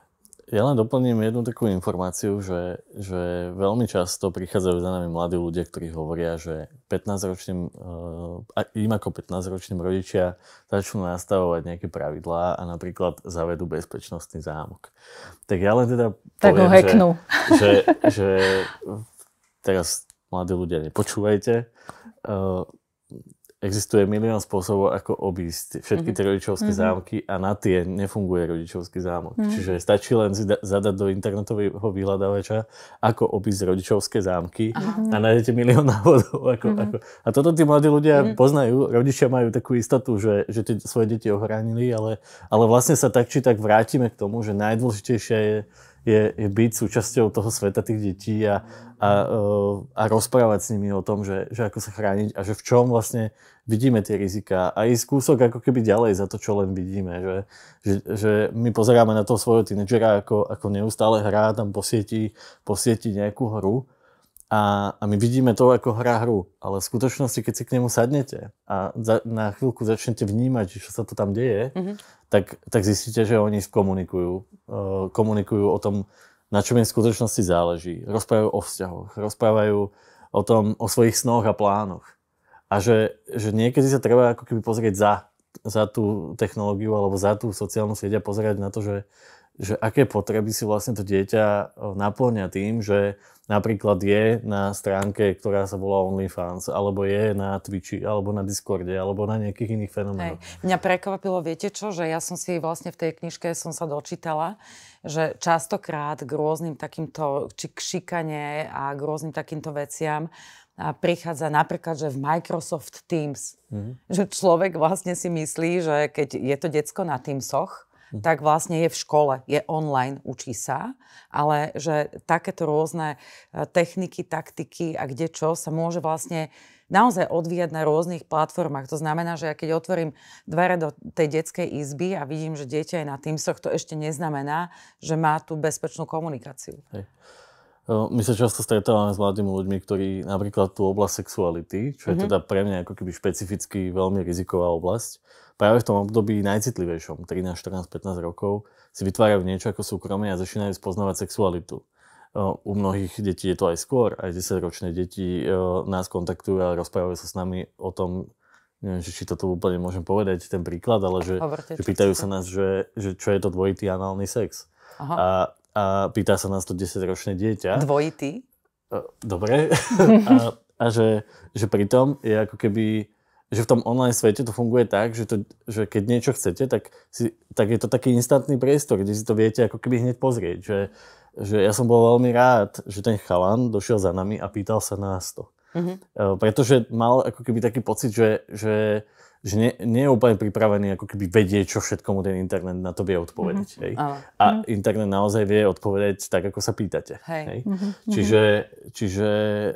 Ja len doplním jednu takú informáciu, že, že veľmi často prichádzajú za nami mladí ľudia, ktorí hovoria, že pätnásťročným, im ako pätnásťročným rodičia začnú nastavovať nejaké pravidlá a napríklad zavedú bezpečnostný zámok. Tak ja len teda tak poviem, že, že, že teraz mladí ľudia nepočúvajte. Existuje milión spôsobov, ako obísť všetky tie rodičovské mm-hmm. zámky a na tie nefunguje rodičovský zámok. Mm-hmm. Čiže stačí len zda- zadať do internetového vyhľadávača, ako obísť rodičovské zámky mm-hmm. a nájdete milión návodov. Ako, mm-hmm. ako. A toto tí mladí ľudia mm-hmm. poznajú. Rodičia majú takú istotu, že, že tie svoje deti ochránili, ale, ale vlastne sa tak či tak vrátime k tomu, že najdôležitejšie je Je, je byť súčasťou toho sveta tých detí a, a, a rozprávať s nimi o tom, že, že ako sa chrániť a že v čom vlastne vidíme tie riziká a ísť kúsok ako keby ďalej za to, čo len vidíme. Že, že, že my pozeráme na toho svojho tínedžera, ako, ako neustále hrá tam po sieti, po sieti nejakú hru a, a my vidíme to, ako hrá hru. Ale v skutočnosti, keď si k nemu sadnete a za, na chvíľku začnete vnímať, čo sa to tam deje, mm-hmm. Tak, tak zistíte, že oni komunikujú. Komunikujú o tom, na čom im v skutočnosti záleží. Rozprávajú o vzťahoch, rozprávajú o tom, o svojich snoch a plánoch. A že, že niekedy sa treba ako keby pozrieť za, za tú technológiu alebo za tú sociálnu sieť a pozerať na to, že, že aké potreby si vlastne to dieťa naplňa tým, že napríklad je na stránke, ktorá sa volá OnlyFans, alebo je na Twitchi, alebo na Discorde, alebo na nejakých iných fenoménoch. Hej. Mňa prekvapilo, viete čo, že ja som si vlastne v tej knižke som sa dočítala, že častokrát k rôznym takýmto, či k šikane a k rôznym takýmto veciam prichádza napríklad, že v Microsoft Teams. Mhm. Že človek vlastne si myslí, že keď je to decko na Teamsoch, mm. tak vlastne je v škole, je online, učí sa, ale že takéto rôzne techniky, taktiky a kde čo sa môže vlastne naozaj odvíjať na rôznych platformách. To znamená, že ja keď otvorím dvere do tej detskej izby a vidím, že dieťa je na Teamsoch, to ešte neznamená, že má tú bezpečnú komunikáciu. Hej. My sa často stretávame s mladými ľuďmi, ktorí napríklad tú oblasť sexuality, čo je mm-hmm. teda pre mňa ako keby špecificky veľmi riziková oblasť, práve v tom období najcitlivejšom, trinásť, štrnásť, pätnásť rokov, si vytvárajú niečo ako súkromie a začínajú spoznávať sexualitu. U mnohých detí je to aj skôr, aj desaťročné deti nás kontaktujú a rozprávajú sa s nami o tom, neviem, či to tu úplne môžem povedať, ten príklad, ale že, že pýtajú sa nás, že, že čo je to dvojitý análny sex. Aha. A, a pýta sa nás to desaťročné dieťa. Dvojitý? Dobre. a a že, že pritom je ako keby, že v tom online svete to funguje tak, že, to, že keď niečo chcete, tak, si, tak je to taký instantný priestor, kde si to viete ako keby hneď pozrieť, že že ja som bol veľmi rád, že ten chalan došiel za nami a pýtal sa nás to. Mm-hmm. Pretože mal ako keby taký pocit, že, že, že nie, nie je úplne pripravený ako keby vedieť, čo všetkomu ten internet na to vie odpovedať. Mm-hmm. Hej? Ale. A mm-hmm. internet naozaj vie odpovedať tak, ako sa pýtate. Hej. Hej? Mm-hmm. Čiže, čiže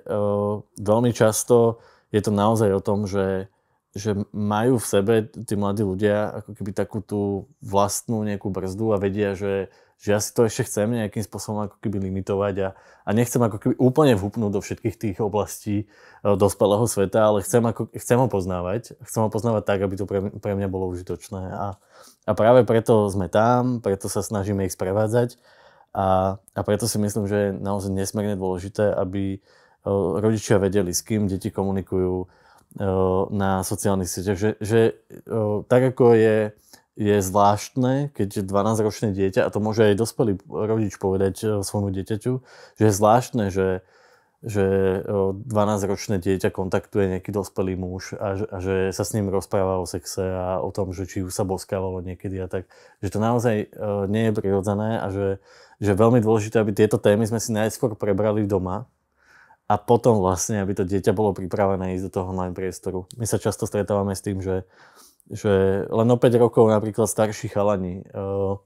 uh, veľmi často je to naozaj o tom, že, že majú v sebe tí mladí ľudia ako keby takú tú vlastnú nejakú brzdu a vedia, že že ja si to ešte chcem nejakým spôsobom ako keby limitovať a, a nechcem ako keby úplne vhupnúť do všetkých tých oblastí dospelého sveta, ale chcem, ako, chcem ho poznávať. Chcem ho poznávať tak, aby to pre, pre mňa bolo užitočné. A, a práve preto sme tam, preto sa snažíme ich sprevádzať a, a preto si myslím, že je naozaj nesmierne dôležité, aby rodičia vedeli, s kým deti komunikujú na sociálnych sieťach. Že, že tak ako je... je zvláštne, keď je dvanásťročné dieťa, a to môže aj dospelý rodič povedať svojmu dieťaťu, že je zvláštne, že, že dvanásťročné dieťa kontaktuje nejaký dospelý muž a, a že sa s ním rozpráva o sexe a o tom, že či už sa boskávalo niekedy a tak. Že to naozaj nie je prirodzené a že, že je veľmi dôležité, aby tieto témy sme si najskôr prebrali doma a potom vlastne, aby to dieťa bolo pripravené ísť do toho online priestoru. My sa často stretávame s tým, že že len o päť rokov napríklad starší chalani uh,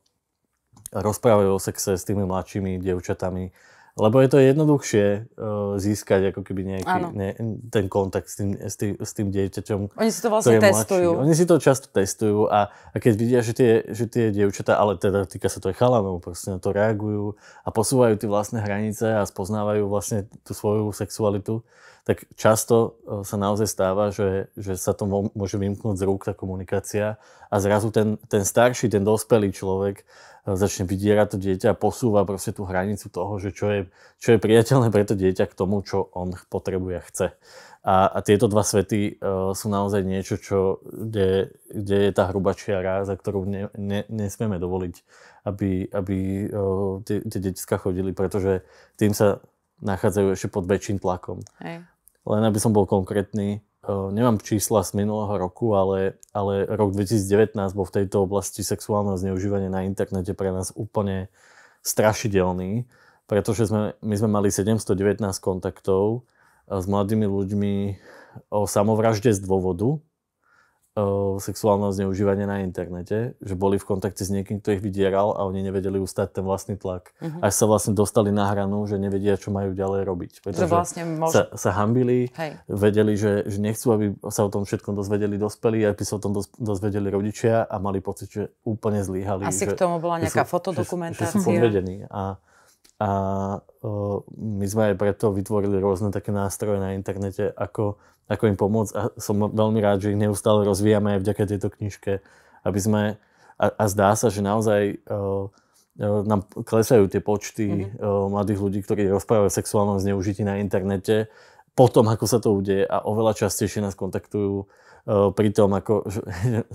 rozprávajú o sexe s tými mladšími dievčatami, lebo je to jednoduchšie uh, získať ako keby nejaký ne, ten kontakt s tým, s, tým, s tým dieťaťom. Oni si to vlastne testujú. Mladší. Oni si to často testujú a, a keď vidia, že tie, že tie dievčatá, ale teda týka sa to aj chalanov, proste na to reagujú a posúvajú tie vlastné hranice a spoznávajú vlastne tú svoju sexualitu, tak často sa naozaj stáva, že, že sa to môže vymknúť z rúk tá komunikácia a zrazu ten, ten starší, ten dospelý človek začne vydierať to dieťa a posúva proste tú hranicu toho, že čo je, čo je priateľné pre to dieťa k tomu, čo on potrebuje a chce. A, a tieto dva svety uh, sú naozaj niečo, čo, kde, kde je tá hrubá čiara, za ktorú ne, ne, nesmieme dovoliť, aby, aby uh, tie, tie detská chodili, pretože tým sa nachádzajú ešte pod väčším tlakom. Hej. Len aby som bol konkrétny, nemám čísla z minulého roku, ale, ale rok dvetisíc devätnásť bol v tejto oblasti sexuálneho zneužívania na internete pre nás úplne strašidelný, pretože sme, my sme mali sedemsto devätnásť kontaktov s mladými ľuďmi o samovražde z dôvodu sexuálneho zneužívania na internete, že boli v kontakte s niekým, kto ich vydieral a oni nevedeli ustať ten vlastný tlak. Uh-huh. Až sa vlastne dostali na hranu, že nevedia, čo majú ďalej robiť. Pretože vlastne mož... sa, sa hambili, hej. Vedeli, že, že nechcú, aby sa o tom všetkom dozvedeli dospelí, aby sa o tom dozvedeli rodičia a mali pocit, že úplne zlíhali. Asi že, k tomu bola nejaká že sú, fotodokumentácia. Že, že sú podvedení. A, a uh, my sme aj preto vytvorili rôzne také nástroje na internete, ako ako im pomôcť a som veľmi rád, že ich neustále rozvíjame aj vďaka tejto knižke, aby sme, a, a zdá sa, že naozaj uh, nám klesajú tie počty mm-hmm. uh, mladých ľudí, ktorí rozprávajú o sexuálnom zneužití na internete, potom ako sa to udeje a oveľa častejšie nás kontaktujú uh, pri tom, ako že,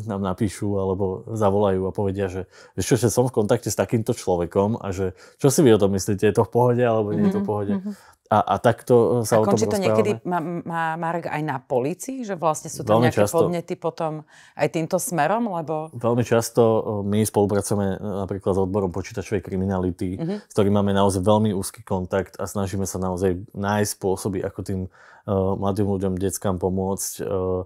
nám napíšu alebo zavolajú a povedia, že, že čo, že som v kontakte s takýmto človekom a že čo si vy o tom myslíte, je to v pohode alebo nie je to v pohode. Mm-hmm. A, a takto sa a o tom rozprávame. A končí to niekedy, má, má Marek, aj na polícii? Že vlastne sú tam veľmi nejaké často podnety potom aj týmto smerom? Lebo... Veľmi často my spolupracujeme napríklad s odborom počítačovej kriminality, mm-hmm. s ktorým máme naozaj veľmi úzky kontakt a snažíme sa naozaj nájsť spôsoby, ako tým uh, mladým ľuďom, deckám pomôcť. Uh,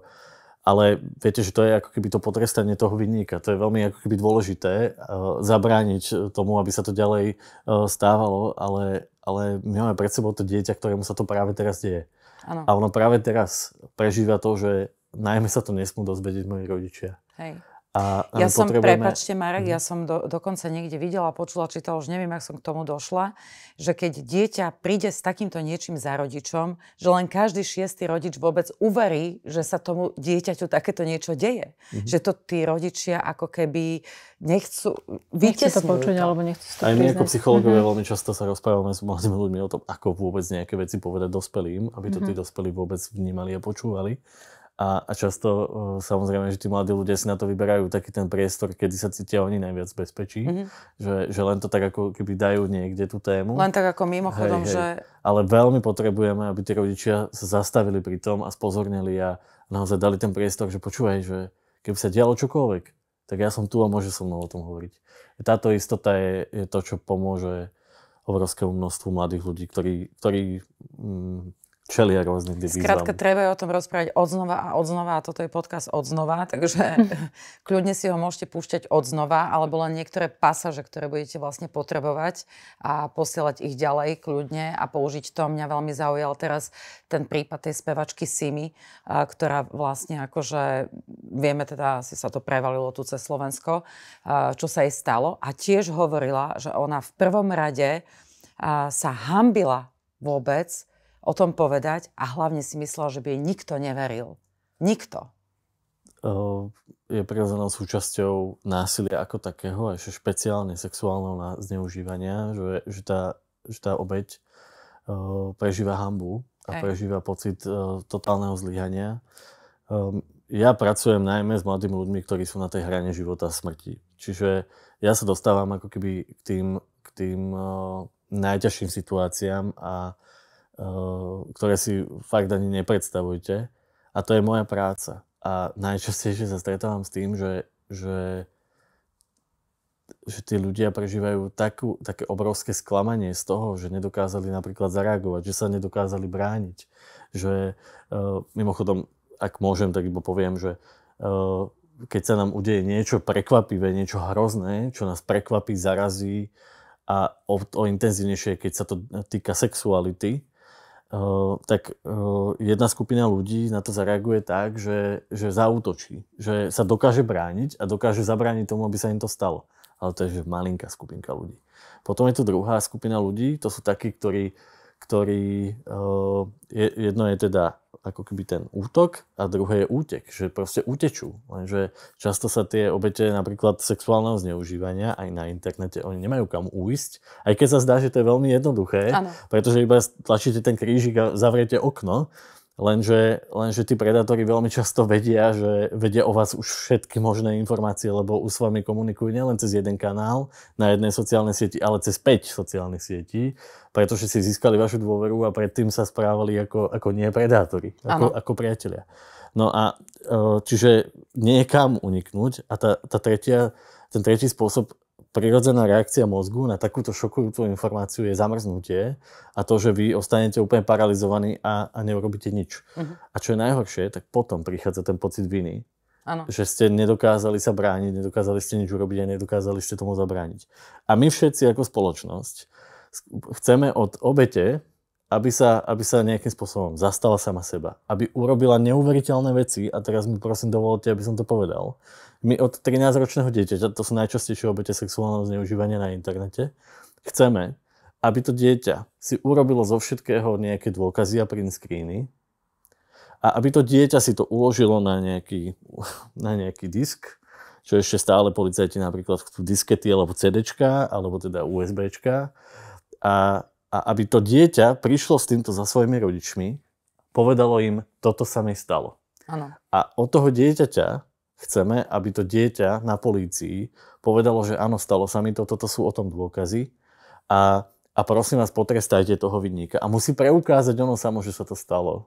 Ale viete, že to je ako keby to potrestanie toho vinníka. To je veľmi ako keby dôležité uh, zabrániť tomu, aby sa to ďalej uh, stávalo, ale, ale my máme pred sebou to dieťa, ktorému sa to práve teraz deje. Ano. A ono práve teraz prežíva to, že najmä sa to nesmú dozvedieť moji rodičia. Hej. A ja som, potrebujeme... prepáčte Marek, ja som do, dokonca niekde videla, počula, čítala, už neviem, ak som k tomu došla, že keď dieťa príde s takýmto niečím za rodičom, že len každý šiestý rodič vôbec uverí, že sa tomu dieťaťu takéto niečo deje. Mm-hmm. Že to tí rodičia ako keby nechcú, vytiesnujú. Nechce to počuť, alebo nechcú to priznať. Aj my ako psychológovia mm-hmm. veľmi často sa rozprávame s mladými ľuďmi o tom, ako vôbec nejaké veci povedať dospelým, aby to tí mm-hmm. dospelí vôbec vnímali a počúvali. A, a často, samozrejme, že tí mladí ľudia si na to vyberajú taký ten priestor, kedy sa cítia oni najviac bezpečí. Mm-hmm. Že, že len to tak ako keby dajú niekde tú tému. Len tak ako mimochodom, hej, hej. že... Ale veľmi potrebujeme, aby tí rodičia sa zastavili pri tom a spozornili a naozaj dali ten priestor, že počúvaj, že keby sa dialo čokoľvek, tak ja som tu a môže so mnou o tom hovoriť. Táto istota je, je to, čo pomôže obrovskému množstvu mladých ľudí, ktorí... ktorí mm, čelia rôznych výzvam. Skrátka, treba je o tom rozprávať odznova a odznova, a toto je podcast odznova, takže kľudne si ho môžete púšťať odznova, alebo len niektoré pasáže, ktoré budete vlastne potrebovať a posielať ich ďalej kľudne a použiť to. Mňa veľmi zaujal teraz ten prípad tej spevačky Simi, ktorá vlastne akože, vieme teda, asi sa to prevalilo tu cez Slovensko, čo sa jej stalo, a tiež hovorila, že ona v prvom rade sa hanbila vôbec o tom povedať a hlavne si myslela, že by jej nikto neveril. Nikto. Je prirodzenou súčasťou násilia ako takého, ešte špeciálne sexuálneho zneužívania, že, že, tá, že tá obeť uh, prežíva hanbu a Ej. prežíva pocit uh, totálneho zlyhania. Um, ja pracujem najmä s mladými ľuďmi, ktorí sú na tej hrane života a smrti. Čiže ja sa dostávam ako keby k tým, k tým uh, najťažším situáciám, a ktoré si fakt ani nepredstavujete. A to je moja práca. A najčastejšie sa stretávam s tým, že, že, že tí ľudia prežívajú takú, také obrovské sklamanie z toho, že nedokázali napríklad zareagovať, že sa nedokázali brániť. Že, uh, mimochodom, ak môžem, tak iba poviem, že uh, keď sa nám udeje niečo prekvapivé, niečo hrozné, čo nás prekvapí, zarazí, a o, o intenzívnejšie, keď sa to týka sexuality, Uh, tak uh, jedna skupina ľudí na to zareaguje tak, že, že zaútočí, že sa dokáže brániť a dokáže zabrániť tomu, aby sa im to stalo. Ale to je že malinká skupinka ľudí. Potom je tu druhá skupina ľudí, to sú takí, ktorí, ktorí uh, jedno je teda ako keby ten útok a druhé je útek, že proste utečú. Lenže často sa tie obete napríklad sexuálneho zneužívania aj na internete, oni nemajú kam uísť, aj keď sa zdá, že to je veľmi jednoduché, ano. Pretože iba tlačíte ten krížik a zavriete okno, lenže, lenže tí predátori veľmi často vedia, že vedia o vás už všetky možné informácie, lebo už s vami komunikujú nielen cez jeden kanál na jednej sociálnej sieti, ale cez päť sociálnych sietí, pretože si získali vašu dôveru a predtým sa správali ako, ako nie predátori, ako, ako priatelia. No a čiže nie je kam uniknúť, a tá, tá tretia, ten tretí spôsob, prirodzená reakcia mozgu na takúto šokujúcu informáciu je zamrznutie a to, že vy ostanete úplne paralizovaní a, a neurobíte nič. Uh-huh. A čo je najhoršie, tak potom prichádza ten pocit viny. Ano. Že ste nedokázali sa brániť, nedokázali ste nič urobiť a nedokázali ste tomu zabrániť. A my všetci ako spoločnosť chceme od obete, aby sa, aby sa nejakým spôsobom zastala sama seba. Aby urobila neuveriteľné veci, a teraz mi prosím dovolte, aby som to povedal. My od trinásťročného dieťaťa, to sú najčastejšie obete sexuálneho zneužívania na internete, chceme, aby to dieťa si urobilo zo všetkého nejaké dôkazy a print screeny a aby to dieťa si to uložilo na nejaký, na nejaký disk, čo ešte stále policajti napríklad chcú diskety alebo CDčka, alebo teda USBčka, a A aby to dieťa prišlo s týmto za svojimi rodičmi, povedalo im, toto sa mi stalo. Ano. A od toho dieťaťa chceme, aby to dieťa na polícii povedalo, že áno, stalo sa mi to, toto sú o tom dôkazy. A, a prosím vás, potrestajte toho vinníka. A musí preukázať ono samo, že sa to stalo.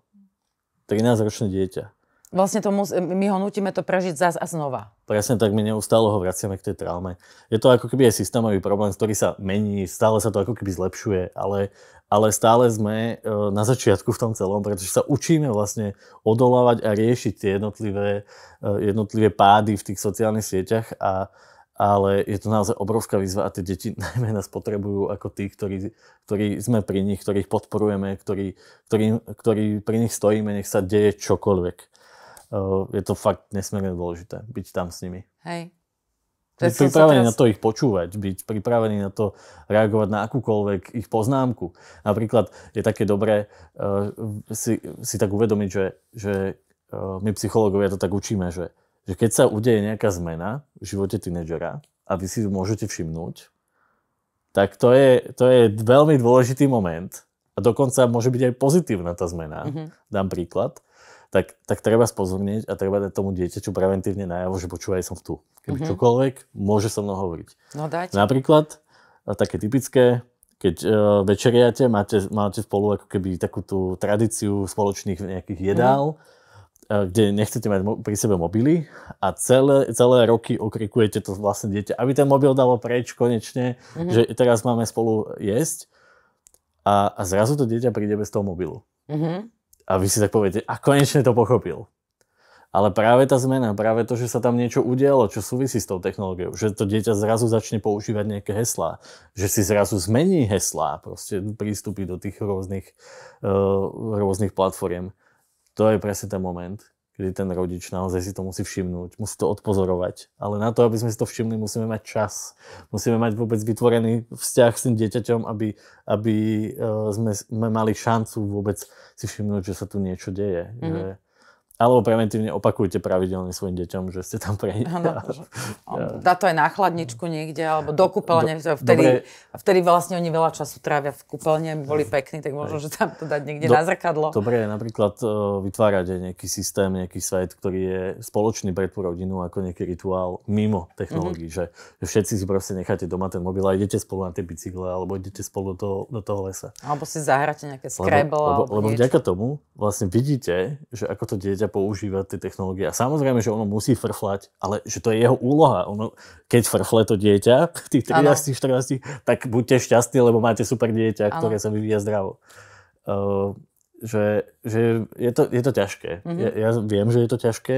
trinásťročné dieťa. Vlastne to mus- my ho nutíme to prežiť zás a znova. Presne tak, my neustále ho vraciame k tej traume. Je to ako keby aj systémový problém, ktorý sa mení, stále sa to ako keby zlepšuje, ale, ale stále sme na začiatku v tom celom, pretože sa učíme vlastne odolávať a riešiť tie jednotlivé, jednotlivé pády v tých sociálnych sieťach, a, ale je to naozaj obrovská výzva a tie deti najmä nás potrebujú ako tí, ktorí, ktorí sme pri nich, ktorých podporujeme, ktorí, ktorí, ktorí pri nich stojíme, nech sa deje čokoľvek. Je to fakt nesmierne dôležité, byť tam s nimi. Hej. Byť pripravený teraz... na to ich počúvať, byť pripravený na to reagovať na akúkoľvek ich poznámku. Napríklad je také dobré uh, si, si tak uvedomiť, že, že uh, my psychológovia to tak učíme, že, že keď sa udeje nejaká zmena v živote tínedžera a vy si môžete všimnúť, tak to je, to je veľmi dôležitý moment a dokonca môže byť aj pozitívna tá zmena. Mm-hmm. Dám príklad. Tak, tak treba spozornieť a treba dať tomu dieťaťu preventívne najavo, že počúvaj, som tu. Keby mm-hmm. čokoľvek, môže so mnou hovoriť. No dajte. Napríklad, také typické, keď uh, večeriate, máte, máte spolu ako keby takú tú tradíciu spoločných nejakých jedál, mm-hmm. uh, kde nechcete mať mo- pri sebe mobily a celé, celé roky okrikujete to vlastne dieťa, aby ten mobil dalo preč konečne, mm-hmm. že teraz máme spolu jesť a, a zrazu to dieťa príde bez toho mobilu. Mhm. A vy si tak poviete, a konečne to pochopil. Ale práve tá zmena, práve to, že sa tam niečo udialo, čo súvisí s tou technológiou, že to dieťa zrazu začne používať nejaké heslá, že si zrazu zmení heslá, proste prístupy do tých rôznych, uh, rôznych platform. To je presne ten moment, kedy ten rodič naozaj si to musí všimnúť, musí to odpozorovať. Ale na to, aby sme si to všimli, musíme mať čas. Musíme mať vôbec vytvorený vzťah s tým dieťaťom, aby, aby sme, sme mali šancu vôbec si všimnúť, že sa tu niečo deje. Mm-hmm. Že... Alebo preventívne opakujte pravidelne svojim deťom, že ste tam pre nich. Ano, dá to aj na chladničku niekde, alebo do kúpeľne. Do, vtedy, vtedy vlastne oni veľa času trávia v kúpeľne, boli pekní, tak možno, že tam to dať niekde do, na zrkadlo. Dobre, napríklad vytvárať aj nejaký systém, nejaký svet, ktorý je spoločný pre tú rodinu, ako nejaký rituál mimo technológií, mm-hmm. že, že všetci si proste necháte doma ten mobil a idete spolu na tie bicykle, alebo idete spolu do toho, do toho lesa. Alebo si zahráte nejaké Scrabble. Lebo, lebo, lebo vďaka tomu vlastne vidíte, že ako to dieťa používať tie technológie. A samozrejme, že ono musí frflať, ale že to je jeho úloha. Ono, keď frfle to dieťa, tých trinásť štrnásť, tak buďte šťastní, lebo máte super dieťa, ano. Ktoré sa vyvíja zdravo. Uh, že že je, to, je to ťažké. Mm-hmm. Ja, ja viem, že je to ťažké,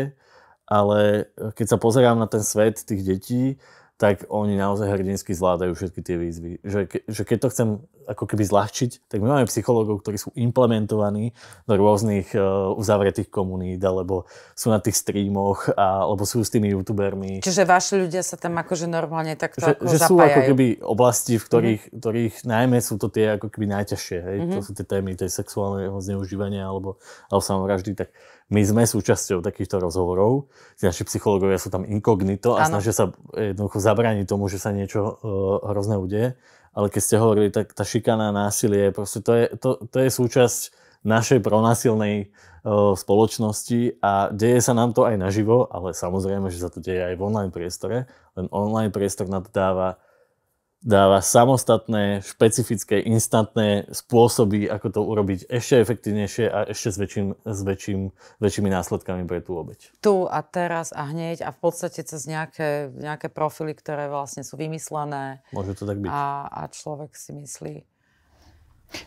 ale keď sa pozerám na ten svet tých detí, tak oni naozaj hrdinsky zvládajú všetky tie výzvy. Že, ke, že keď to chcem ako keby zľahčiť, tak my máme psychológov, ktorí sú implementovaní do rôznych uh, uzavretých komunít, alebo sú na tých streamoch, a, alebo sú s tými youtubermi. Čiže vaši ľudia sa tam akože normálne takto že, ako že zapájajú. Že sú ako keby oblasti, v ktorých, mm-hmm. ktorých najmä sú to tie ako keby najťažšie. Hej? Mm-hmm. To sú tie témy tej sexuálneho zneužívania alebo, alebo samovraždy. Tak my sme súčasťou takýchto rozhovorov. Naši psychológovia sú tam inkognito a snažia sa jednoducho zabrániť tomu, že sa niečo uh, hrozné udeje. Ale keď ste hovorili, tak tá šikana, násilie, proste to je, to, to je súčasť našej pronásilnej uh, spoločnosti a deje sa nám to aj naživo, ale samozrejme, že sa to deje aj v online priestore. Len online priestor nám dáva, dáva samostatné, špecifické, instantné spôsoby, ako to urobiť ešte efektívnejšie a ešte s, väčším, s väčším, väčšími následkami pre tú obeť. Tu a teraz a hneď a v podstate cez nejaké, nejaké profily, ktoré vlastne sú vymyslené. Môže to tak byť. A, a človek si myslí.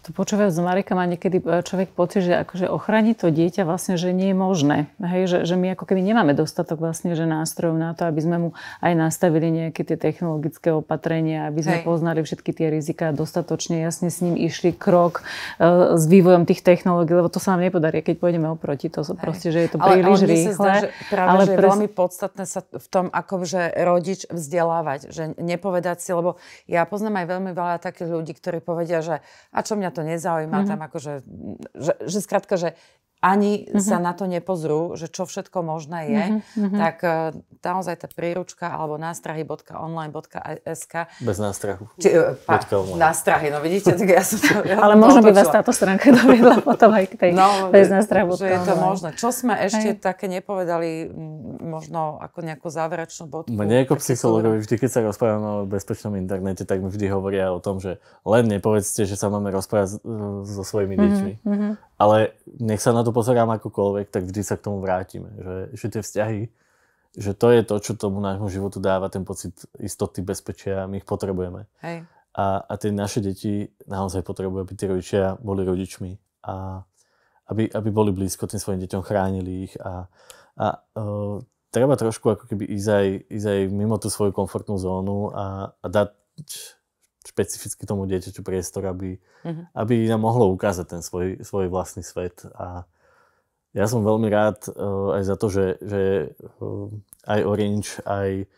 To počúvajú z Mareka, má niekedy človek pocit, že akože ochraniť to dieťa vlastne, že nie je možné. Hej, že, že my ako keby nemáme dostatok vlastne, že nástrojov na to, aby sme mu aj nastavili nejaké tie technologické opatrenia, aby sme Hej. poznali všetky tie riziká, dostatočne jasne s ním išli krok e, s vývojom tých technológií, lebo to sa nám nepodarí, keď pôjdeme oproti, to so proste, že je to príliš ale, ale rýchle. Zdá, že práve, ale že pres... je veľmi podstatné sa v tom, ako že rodič vzdelávať, že nepovedať si, lebo ja poznám aj veľmi veľa takých ľudí, ktorí povedia, že čo mňa to nezaujíma, mm-hmm. tam akože, že, že skrátka, že ani mm-hmm. sa na to nepozrú, že čo všetko možné je, mm-hmm. tak naozaj tá príručka alebo nástrahy bodka online bodka es ká. Bez nástrahu. Či, pá, nástrahy, no vidíte, tak ja som to... Ja ale možno by vás táto stránka dovedla potom aj k tej no, bez nástrahy bodka online. Že je to možné. Čo sme ešte aj. Také nepovedali, možno ako nejakú záverečnú bodku. Mne ako psychológovi, vždy keď sa rozprávame o bezpečnom internete, tak mi vždy hovoria o tom, že len nepovedzte, že sa máme rozprávať so svojimi mm-hmm. deťmi. A Ale nech sa na to pozerám akokoľvek, tak vždy sa k tomu vrátime. Že, že tie vzťahy, že to je to, čo tomu nášmu životu dáva ten pocit istoty, bezpečia, my ich potrebujeme. Hej. A, a tie naše deti naozaj potrebujú, aby tie rodičia boli rodičmi a aby, aby boli blízko tým svojim deťom, chránili ich a, a uh, treba trošku ako keby ísť aj, ísť aj mimo tú svoju komfortnú zónu a, a dať špecificky tomu dieťaťu priestor, aby, uh-huh. aby nám mohlo ukázať ten svoj, svoj vlastný svet. A ja som veľmi rád uh, aj za to, že, že uh, aj Orange, aj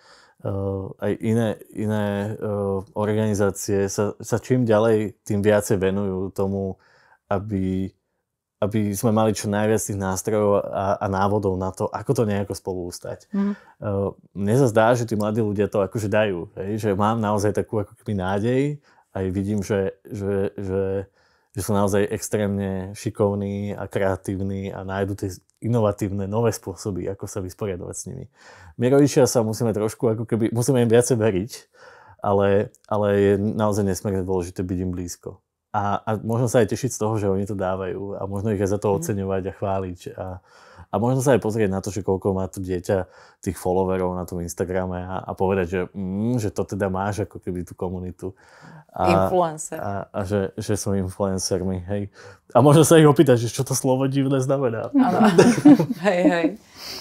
Uh, aj iné, iné uh, organizácie sa, sa čím ďalej tým viacej venujú tomu, aby, aby sme mali čo najviac tých nástrojov a, a návodov na to, ako to nejako spolu ustať. Mm. Uh, mne sa zdá, že tí mladí ľudia to akože dajú, hej? Že mám naozaj takú ako keby nádej, aj vidím, že, že, že, že sú naozaj extrémne šikovní a kreatívni a nájdu tie inovatívne, nové spôsoby, ako sa vysporiadovať s nimi. My rodičia sa musíme trošku, ako keby, musíme im viacej veriť, ale, ale je naozaj nesmierne dôležité byť im blízko. A, a možno sa aj tešiť z toho, že oni to dávajú a možno ich aj za to oceňovať a chváliť. A, a možno sa aj pozrieť na to, že koľko má to dieťa tých followerov na tom Instagrame a, a povedať, že, mm, že to teda máš ako keby tú komunitu. A, influencer. A, a že, že som influencermi, hej. A možno sa ich opýtať, že čo to slovo divné znamená. Áno. Hej, hej.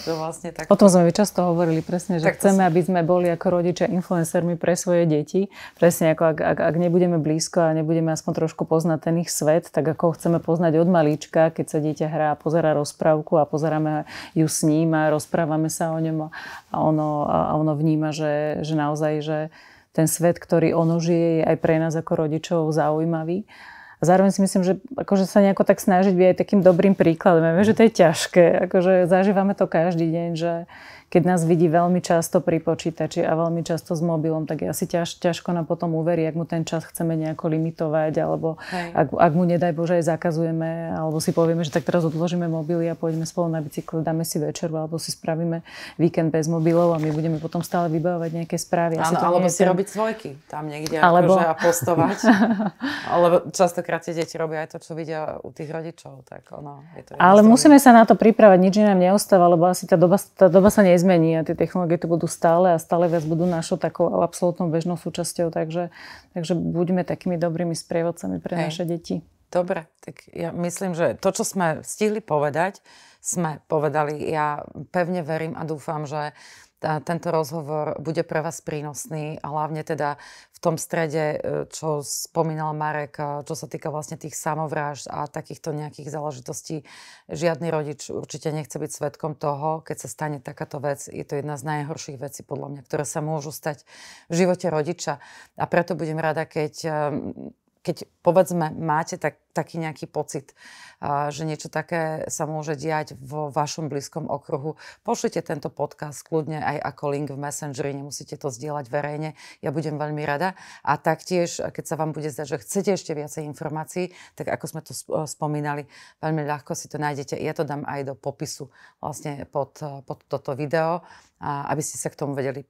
To vlastne tak. O tom sme my často hovorili presne, že tak chceme, aby sme boli ako rodičia influencermi pre svoje deti. Presne ako ak, ak, ak nebudeme blízko a nebudeme aspoň trošku poznať ten ich svet, tak ako chceme poznať od malička, keď sa dieťa hrá a pozerá rozprávku a pozeráme ju s ním a rozprávame sa o ňom a ono, a ono vníma, že, že naozaj, že ten svet, ktorý ono žije, je aj pre nás ako rodičov zaujímavý. A zároveň si myslím, že akože sa nejako tak snažiť byť aj takým dobrým príkladom. Ja viem, že to je ťažké. Akože zažívame to každý deň, že keď nás vidí veľmi často pri počítači a veľmi často s mobilom, tak asi ťaž, ťažko nám potom uverí, ak mu ten čas chceme nejako limitovať, alebo ak, ak mu nedaj Bože aj zakazujeme, alebo si povieme, že tak teraz odložíme mobily a pôjdeme spolu na bicykle, dáme si večeru, alebo si spravíme víkend bez mobilov a my budeme potom stále vybavovať nejaké správy. Áno, alebo si ten... robiť svojky tam niekde alebo... akože a postovať. Alebo častokrát tie deti robia aj to, čo vidia u tých rodičov. Tak ono, je to ale musíme sa na to pripravať, nič nám neostáva, lebo asi tá doba, tá doba sa nezmení a tie technológie tu budú stále a stále viac budú našou takou absolútnou bežnou súčasťou, takže, takže buďme takými dobrými sprievodcami pre Hej. naše deti. Dobre, tak ja myslím, že to, čo sme stihli povedať, sme povedali. Ja pevne verím a dúfam, že tento rozhovor bude pre vás prínosný a hlavne teda v tom strede, čo spomínal Marek, čo sa týka vlastne tých samovrážd a takýchto nejakých záležitostí. Žiadny rodič určite nechce byť svedkom toho, keď sa stane takáto vec. Je to jedna z najhorších vecí, podľa mňa, ktoré sa môžu stať v živote rodiča. A preto budem rada, keď... keď povedzme máte tak, taký nejaký pocit, že niečo také sa môže diať vo vašom blízkom okruhu, pošlite tento podcast kľudne aj ako link v Messengeri, nemusíte to zdieľať verejne, ja budem veľmi rada. A taktiež, keď sa vám bude zdať, že chcete ešte viacej informácií, tak ako sme to spomínali, veľmi ľahko si to nájdete. Ja to dám aj do popisu vlastne pod, pod toto video, aby ste sa k tomu vedeli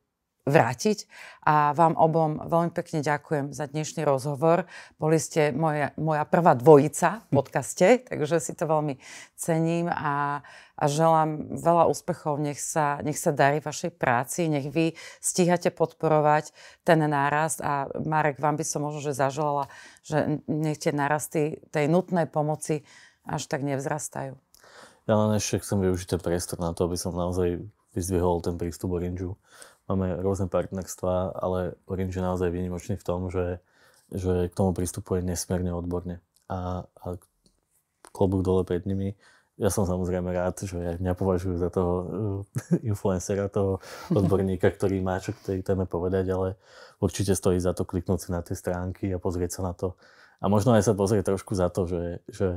vrátiť. A vám obom veľmi pekne ďakujem za dnešný rozhovor. Boli ste moja, moja prvá dvojica v podcaste, takže si to veľmi cením a, a želám veľa úspechov. Nech sa, nech sa darí vašej práci, nech vy stíhate podporovať ten nárast a Marek, vám by som možno že zaželala, že nech tie nárasty tej nutnej pomoci až tak nevzrastajú. Ja len ešte chcem využiť ten priestor na to, aby som naozaj vyzdvihol ten prístup Orangeu. Máme rôzne partnerstvá, ale Orange je naozaj výnimočný v tom, že, že k tomu prístupuje nesmierne odborne. A, a klobúk dole pred nimi. Ja som samozrejme rád, že mňa považujú za toho influencera, toho odborníka, ktorý má čo k tej téme povedať, ale určite stojí za to kliknúť si na tie stránky a pozrieť sa na to. A možno aj sa pozrieť trošku za to, že, že,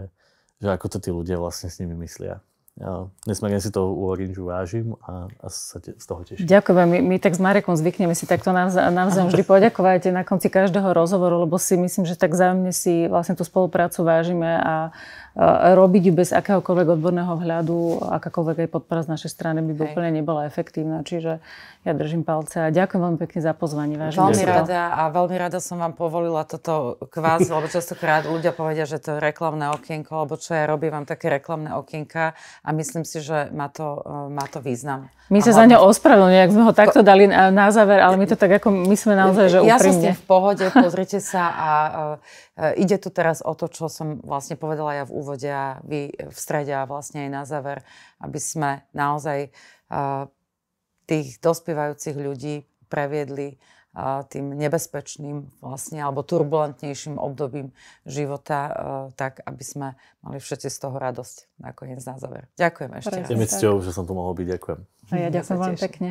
že ako to tí ľudia vlastne s nimi myslia. Ja nesmierne si to u Orange vážim a, a sa te, z toho teším. Ďakujem. My, my tak s Marekom zvykneme si takto navzájom vždy poďakovať na konci každého rozhovoru, lebo si myslím, že tak vzájomne si vlastne tú spoluprácu vážime a, a robiť ju bez akéhokoľvek odborného vhľadu, akákoľvek aj podpora z našej strany by, by úplne nebola efektívna. Čiže ja držím palce a ďakujem veľmi pekne za pozvanie. Veľmi rada a veľmi rada som vám povolila toto kvázi, lebo častokrát ľudia povedia, že to je reklamné okienko, lebo čo ja robím, mám také reklamné okienka. A myslím si, že má to, má to význam. My sa hlavne... za ňo ospravedlňujeme, ak sme ho takto dali na záver, ale my to tak ako my sme naozaj, že úprimne. Ja som s tým v pohode, pozrite sa a uh, ide tu teraz o to, čo som vlastne povedala ja v úvode a vy v strede a vlastne aj na záver, aby sme naozaj uh, tých dospievajúcich ľudí previedli uh, tým nebezpečným vlastne alebo turbulentnejším obdobím života, uh, tak aby sme mali všetci z toho radosť nakoniec na záver. Ďakujem ešte. Je mi cťou, že som tu mohol byť. Ďakujem. A ja ďakujem vám pekne.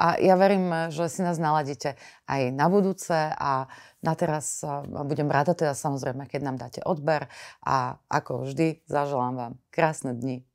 A ja verím, že si nás naladíte aj na budúce a na teraz budem rada teda samozrejme, keď nám dáte odber a ako vždy zaželám vám krásne dni.